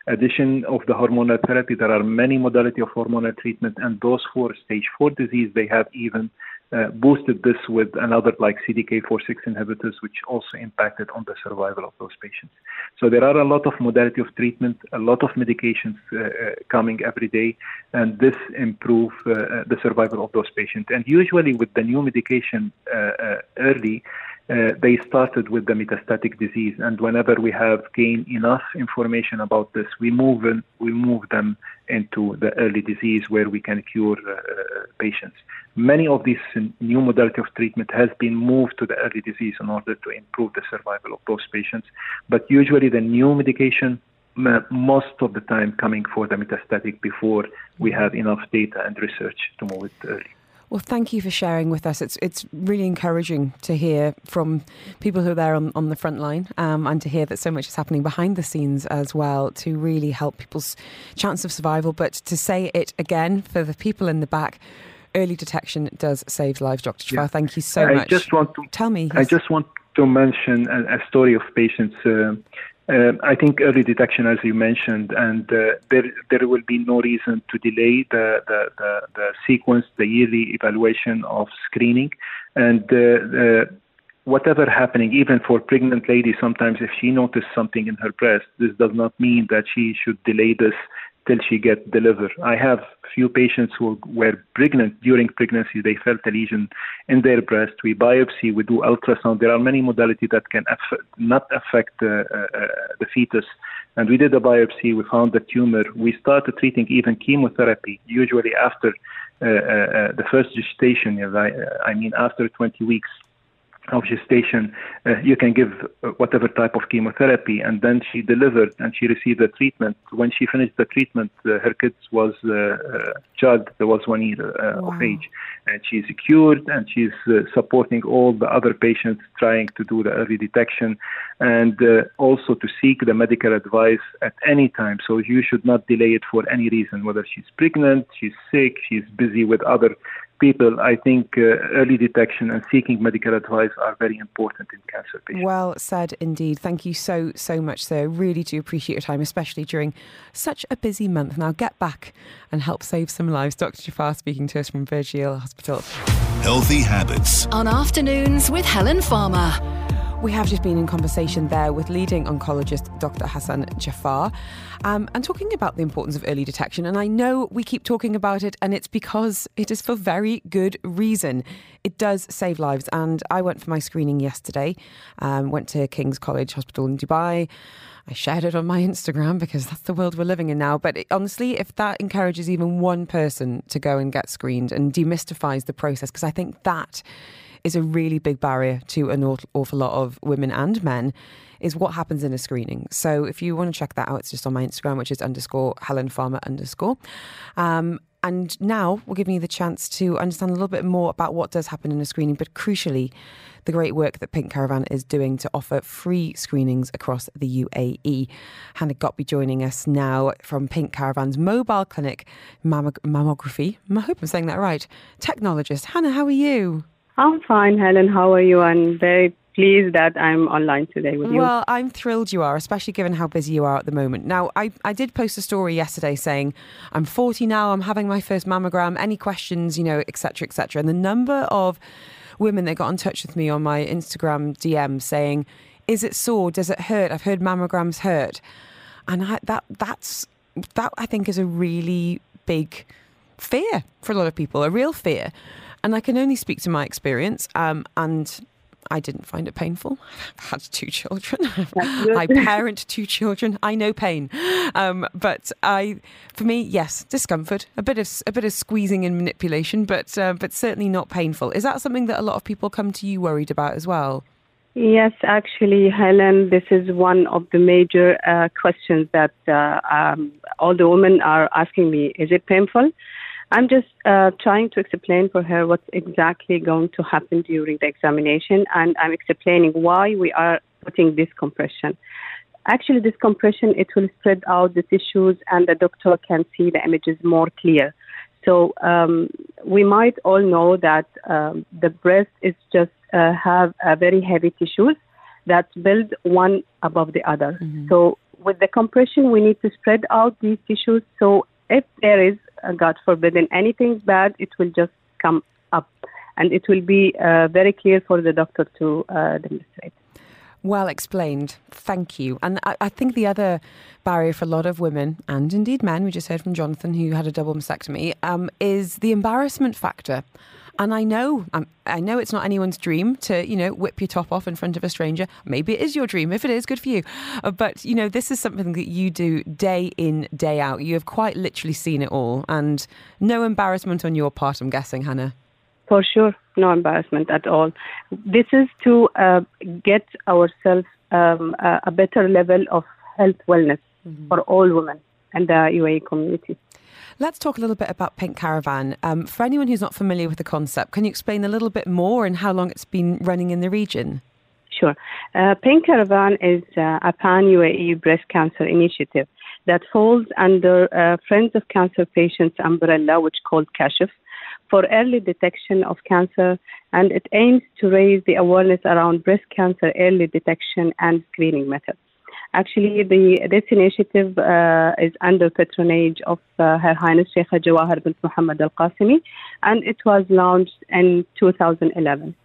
Addition of the hormonal therapy, there are many modality of hormonal treatment, and those for stage four disease, they have even uh, boosted this with another like C D K four six inhibitors, which also impacted on the survival of those patients. So there are a lot of modality of treatment, a lot of medications uh, uh, coming every day, and this improve uh, the survival of those patients. And usually with the new medication uh, uh, early, Uh, they started with the metastatic disease, and whenever we have gained enough information about this, we move in, we move them into the early disease where we can cure uh, patients. Many of these new modality of treatment has been moved to the early disease in order to improve the survival of those patients. But usually the new medication, most of the time coming for the metastatic before we have enough data and research to move it early. Well, thank you for sharing with us. It's it's really encouraging to hear from people who are there on, on the front line, um, and to hear that so much is happening behind the scenes as well to really help people's chance of survival. But to say it again, for the people in the back, early detection does save lives. Doctor Jafar, yeah. Thank you so I much. I just want to tell me. I just want to mention a, a story of patients. Uh, Uh, I think early detection, as you mentioned, and uh, there there will be no reason to delay the, the, the, the sequence, the yearly evaluation of screening. And uh, uh, whatever happening, even for pregnant ladies, sometimes if she notices something in her breast, this does not mean that she should delay this till she get delivered. I have few patients who were pregnant during pregnancy. They felt a lesion in their breast. We biopsy, we do ultrasound. There are many modalities that can aff- not affect uh, uh, the fetus. And we did a biopsy. We found the tumor. We started treating even chemotherapy, usually after uh, uh, the first gestation. I mean, after twenty weeks. Of gestation, uh, you can give whatever type of chemotherapy. And then she delivered and she received the treatment. When she finished the treatment, uh, her kids was uh, uh, child that was one year uh, wow. of age, and she's cured, and she's uh, supporting all the other patients trying to do the early detection, and uh, also to seek the medical advice at any time. So you should not delay it for any reason, whether she's pregnant, she's sick, she's busy with other people, I think uh, early detection and seeking medical advice are very important in cancer patients. Well said indeed. Thank you so, so much, sir. Really do appreciate your time, especially during such a busy month. Now get back and help save some lives. Doctor Jafar speaking to us from Burjeel Hospital. Healthy Habits on Afternoons with Helen Farmer. We have just been in conversation there with leading oncologist Doctor Hassan Jafar um, and talking about the importance of early detection. And I know we keep talking about it, and it's because it is for very good reason. It does save lives. And I went for my screening yesterday, um, went to King's College Hospital in Dubai. I shared it on my Instagram because that's the world we're living in now. But it, honestly, if that encourages even one person to go and get screened and demystifies the process, because I think that is a really big barrier to an awful lot of women and men, is what happens in a screening. So if you want to check that out, it's just on my Instagram, which is underscore Helen Farmer underscore. Um, and now we're giving you the chance to understand a little bit more about what does happen in a screening, but crucially, the great work that Pink Caravan is doing to offer free screenings across the U A E. Hannah Gottby joining us now from Pink Caravan's mobile clinic, mammog- mammography. I hope I'm saying that right. Technologist. Hannah, how are you? I'm fine, Helen. How are you? I'm very pleased that I'm online today with you. Well, I'm thrilled you are, especially given how busy you are at the moment. Now, I, I did post a story yesterday saying, I'm forty now, I'm having my first mammogram, any questions, you know, et cetera, et cetera. And the number of women that got in touch with me on my Instagram D M saying, is it sore? Does it hurt? I've heard mammograms hurt. And I, that that's that, I think, is a really big fear for a lot of people, a real fear. And I can only speak to my experience, um, and I didn't find it painful. I've had two children. I parent two children. I know pain, um, but I, for me, yes, discomfort, a bit of a bit of squeezing and manipulation, but uh, but certainly not painful. Is that something that a lot of people come to you worried about as well? Yes, actually, Helen, this is one of the major uh, questions that uh, um, all the women are asking me. Is it painful? I'm just uh, trying to explain for her what's exactly going to happen during the examination, and I'm explaining why we are putting this compression. Actually, this compression, it will spread out the tissues and the doctor can see the images more clear. So um, we might all know that um, the breast is just uh, have a very heavy tissues that build one above the other. Mm-hmm. So with the compression, we need to spread out these tissues so if there is, uh, God forbid, anything bad, it will just come up and it will be uh, very clear for the doctor to uh, demonstrate. Well explained. Thank you. And I, I think the other barrier for a lot of women and indeed men, we just heard from Jonathan who had a double mastectomy, um, is the embarrassment factor. And I know um, I know it's not anyone's dream to, you know, whip your top off in front of a stranger. Maybe it is your dream. If it is, good for you. Uh, but, you know, this is something that you do day in, day out. You have quite literally seen it all. And no embarrassment on your part, I'm guessing, Hannah. For sure. No embarrassment at all. This is to uh, get ourselves um, a better level of health wellness mm-hmm. for all women and the U A E community. Let's talk a little bit about Pink Caravan. Um, for anyone who's not familiar with the concept, can you explain a little bit more and how long it's been running in the region? Sure. Uh, Pink Caravan is uh, a pan-U A E breast cancer initiative that falls under uh, Friends of Cancer Patients umbrella, which is called KASHF, for early detection of cancer, and it aims to raise the awareness around breast cancer early detection and screening methods. Actually, the, this initiative uh, is under patronage of uh, Her Highness Sheikha Jawahir bin Mohammed al-Qasimi, and it was launched in two thousand eleven.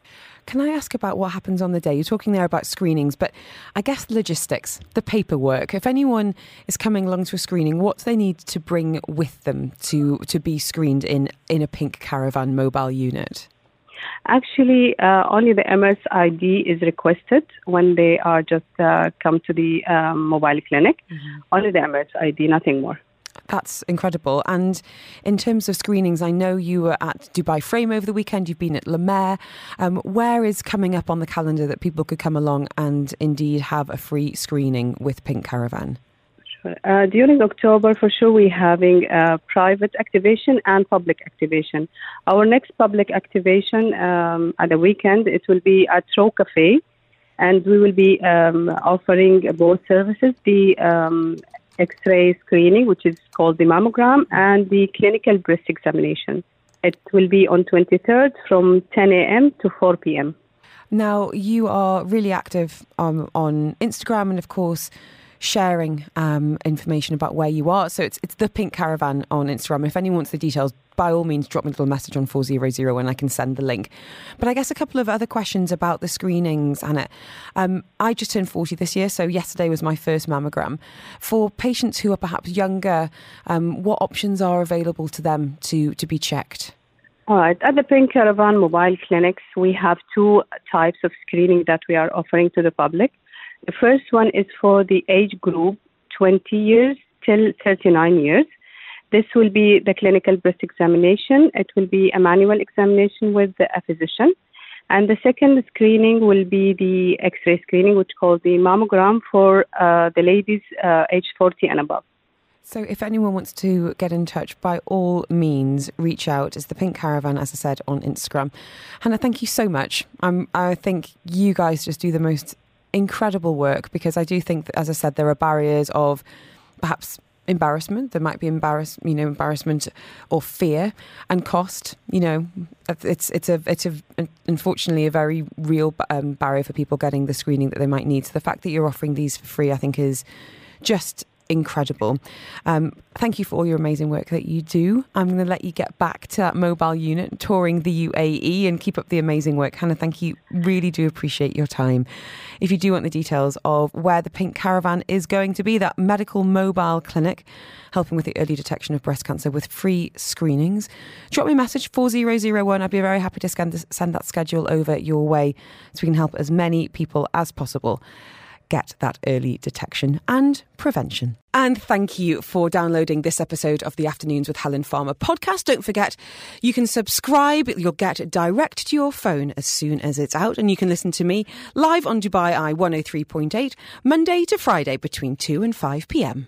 Can I ask about what happens on the day? You're talking there about screenings, but I guess logistics, the paperwork. If anyone is coming along to a screening, what do they need to bring with them to, to be screened in, in a Pink Caravan mobile unit? Actually, uh, only the Emirates I D is requested when they are just uh, come to the um, mobile clinic. Mm-hmm. Only the Emirates I D, nothing more. That's incredible. And in terms of screenings, I know you were at Dubai Frame over the weekend. You've been at La Mer. Um, where is coming up on the calendar that people could come along and indeed have a free screening with Pink Caravan? Sure. Uh, during October, for sure, we're having uh, private activation and public activation. Our next public activation um, at the weekend, it will be at Tro Cafe. And we will be um, offering both services, the um, X-ray screening, which is called the mammogram, and the clinical breast examination. It will be on twenty-third from ten a.m. to four p.m. Now, you are really active um, on Instagram and, of course, sharing um, information about where you are. So it's it's the Pink Caravan on Instagram. If anyone wants the details, by all means, drop me a little message on four zero zero and I can send the link. But I guess a couple of other questions about the screenings, Anna. Um, I just turned forty this year, so yesterday was my first mammogram. For patients who are perhaps younger, um, what options are available to them to, to be checked? All right. At the Pink Caravan mobile clinics, we have two types of screening that we are offering to the public. The first one is for the age group twenty years till thirty-nine years. This will be the clinical breast examination. It will be a manual examination with a physician. And the second screening will be the X-ray screening, which is called the mammogram for uh, the ladies uh, age forty and above. So if anyone wants to get in touch, by all means, reach out. It's the Pink Caravan, as I said, on Instagram. Hannah, thank you so much. Um, I think you guys just do the most incredible work, because I do think that, as I said, there are barriers of perhaps embarrassment. There might be embarrass, you know, embarrassment or fear and cost. You know, it's it's a it's a unfortunately a very real um, barrier for people getting the screening that they might need. So the fact that you're offering these for free, I think, is just incredible. Um, thank you for all your amazing work that you do. I'm going to let you get back to that mobile unit touring the U A E and keep up the amazing work. Hannah, thank you. Really do appreciate your time. If you do want the details of where the Pink Caravan is going to be, that medical mobile clinic helping with the early detection of breast cancer with free screenings, drop me a message, four zero zero one. I'd be very happy to send that schedule over your way so we can help as many people as possible get that early detection and prevention. And thank you for downloading this episode of the Afternoons with Helen Farmer podcast. Don't forget, you can subscribe. You'll get direct to your phone as soon as it's out. And you can listen to me live on Dubai Eye one oh three point eight, Monday to Friday between two and five p.m.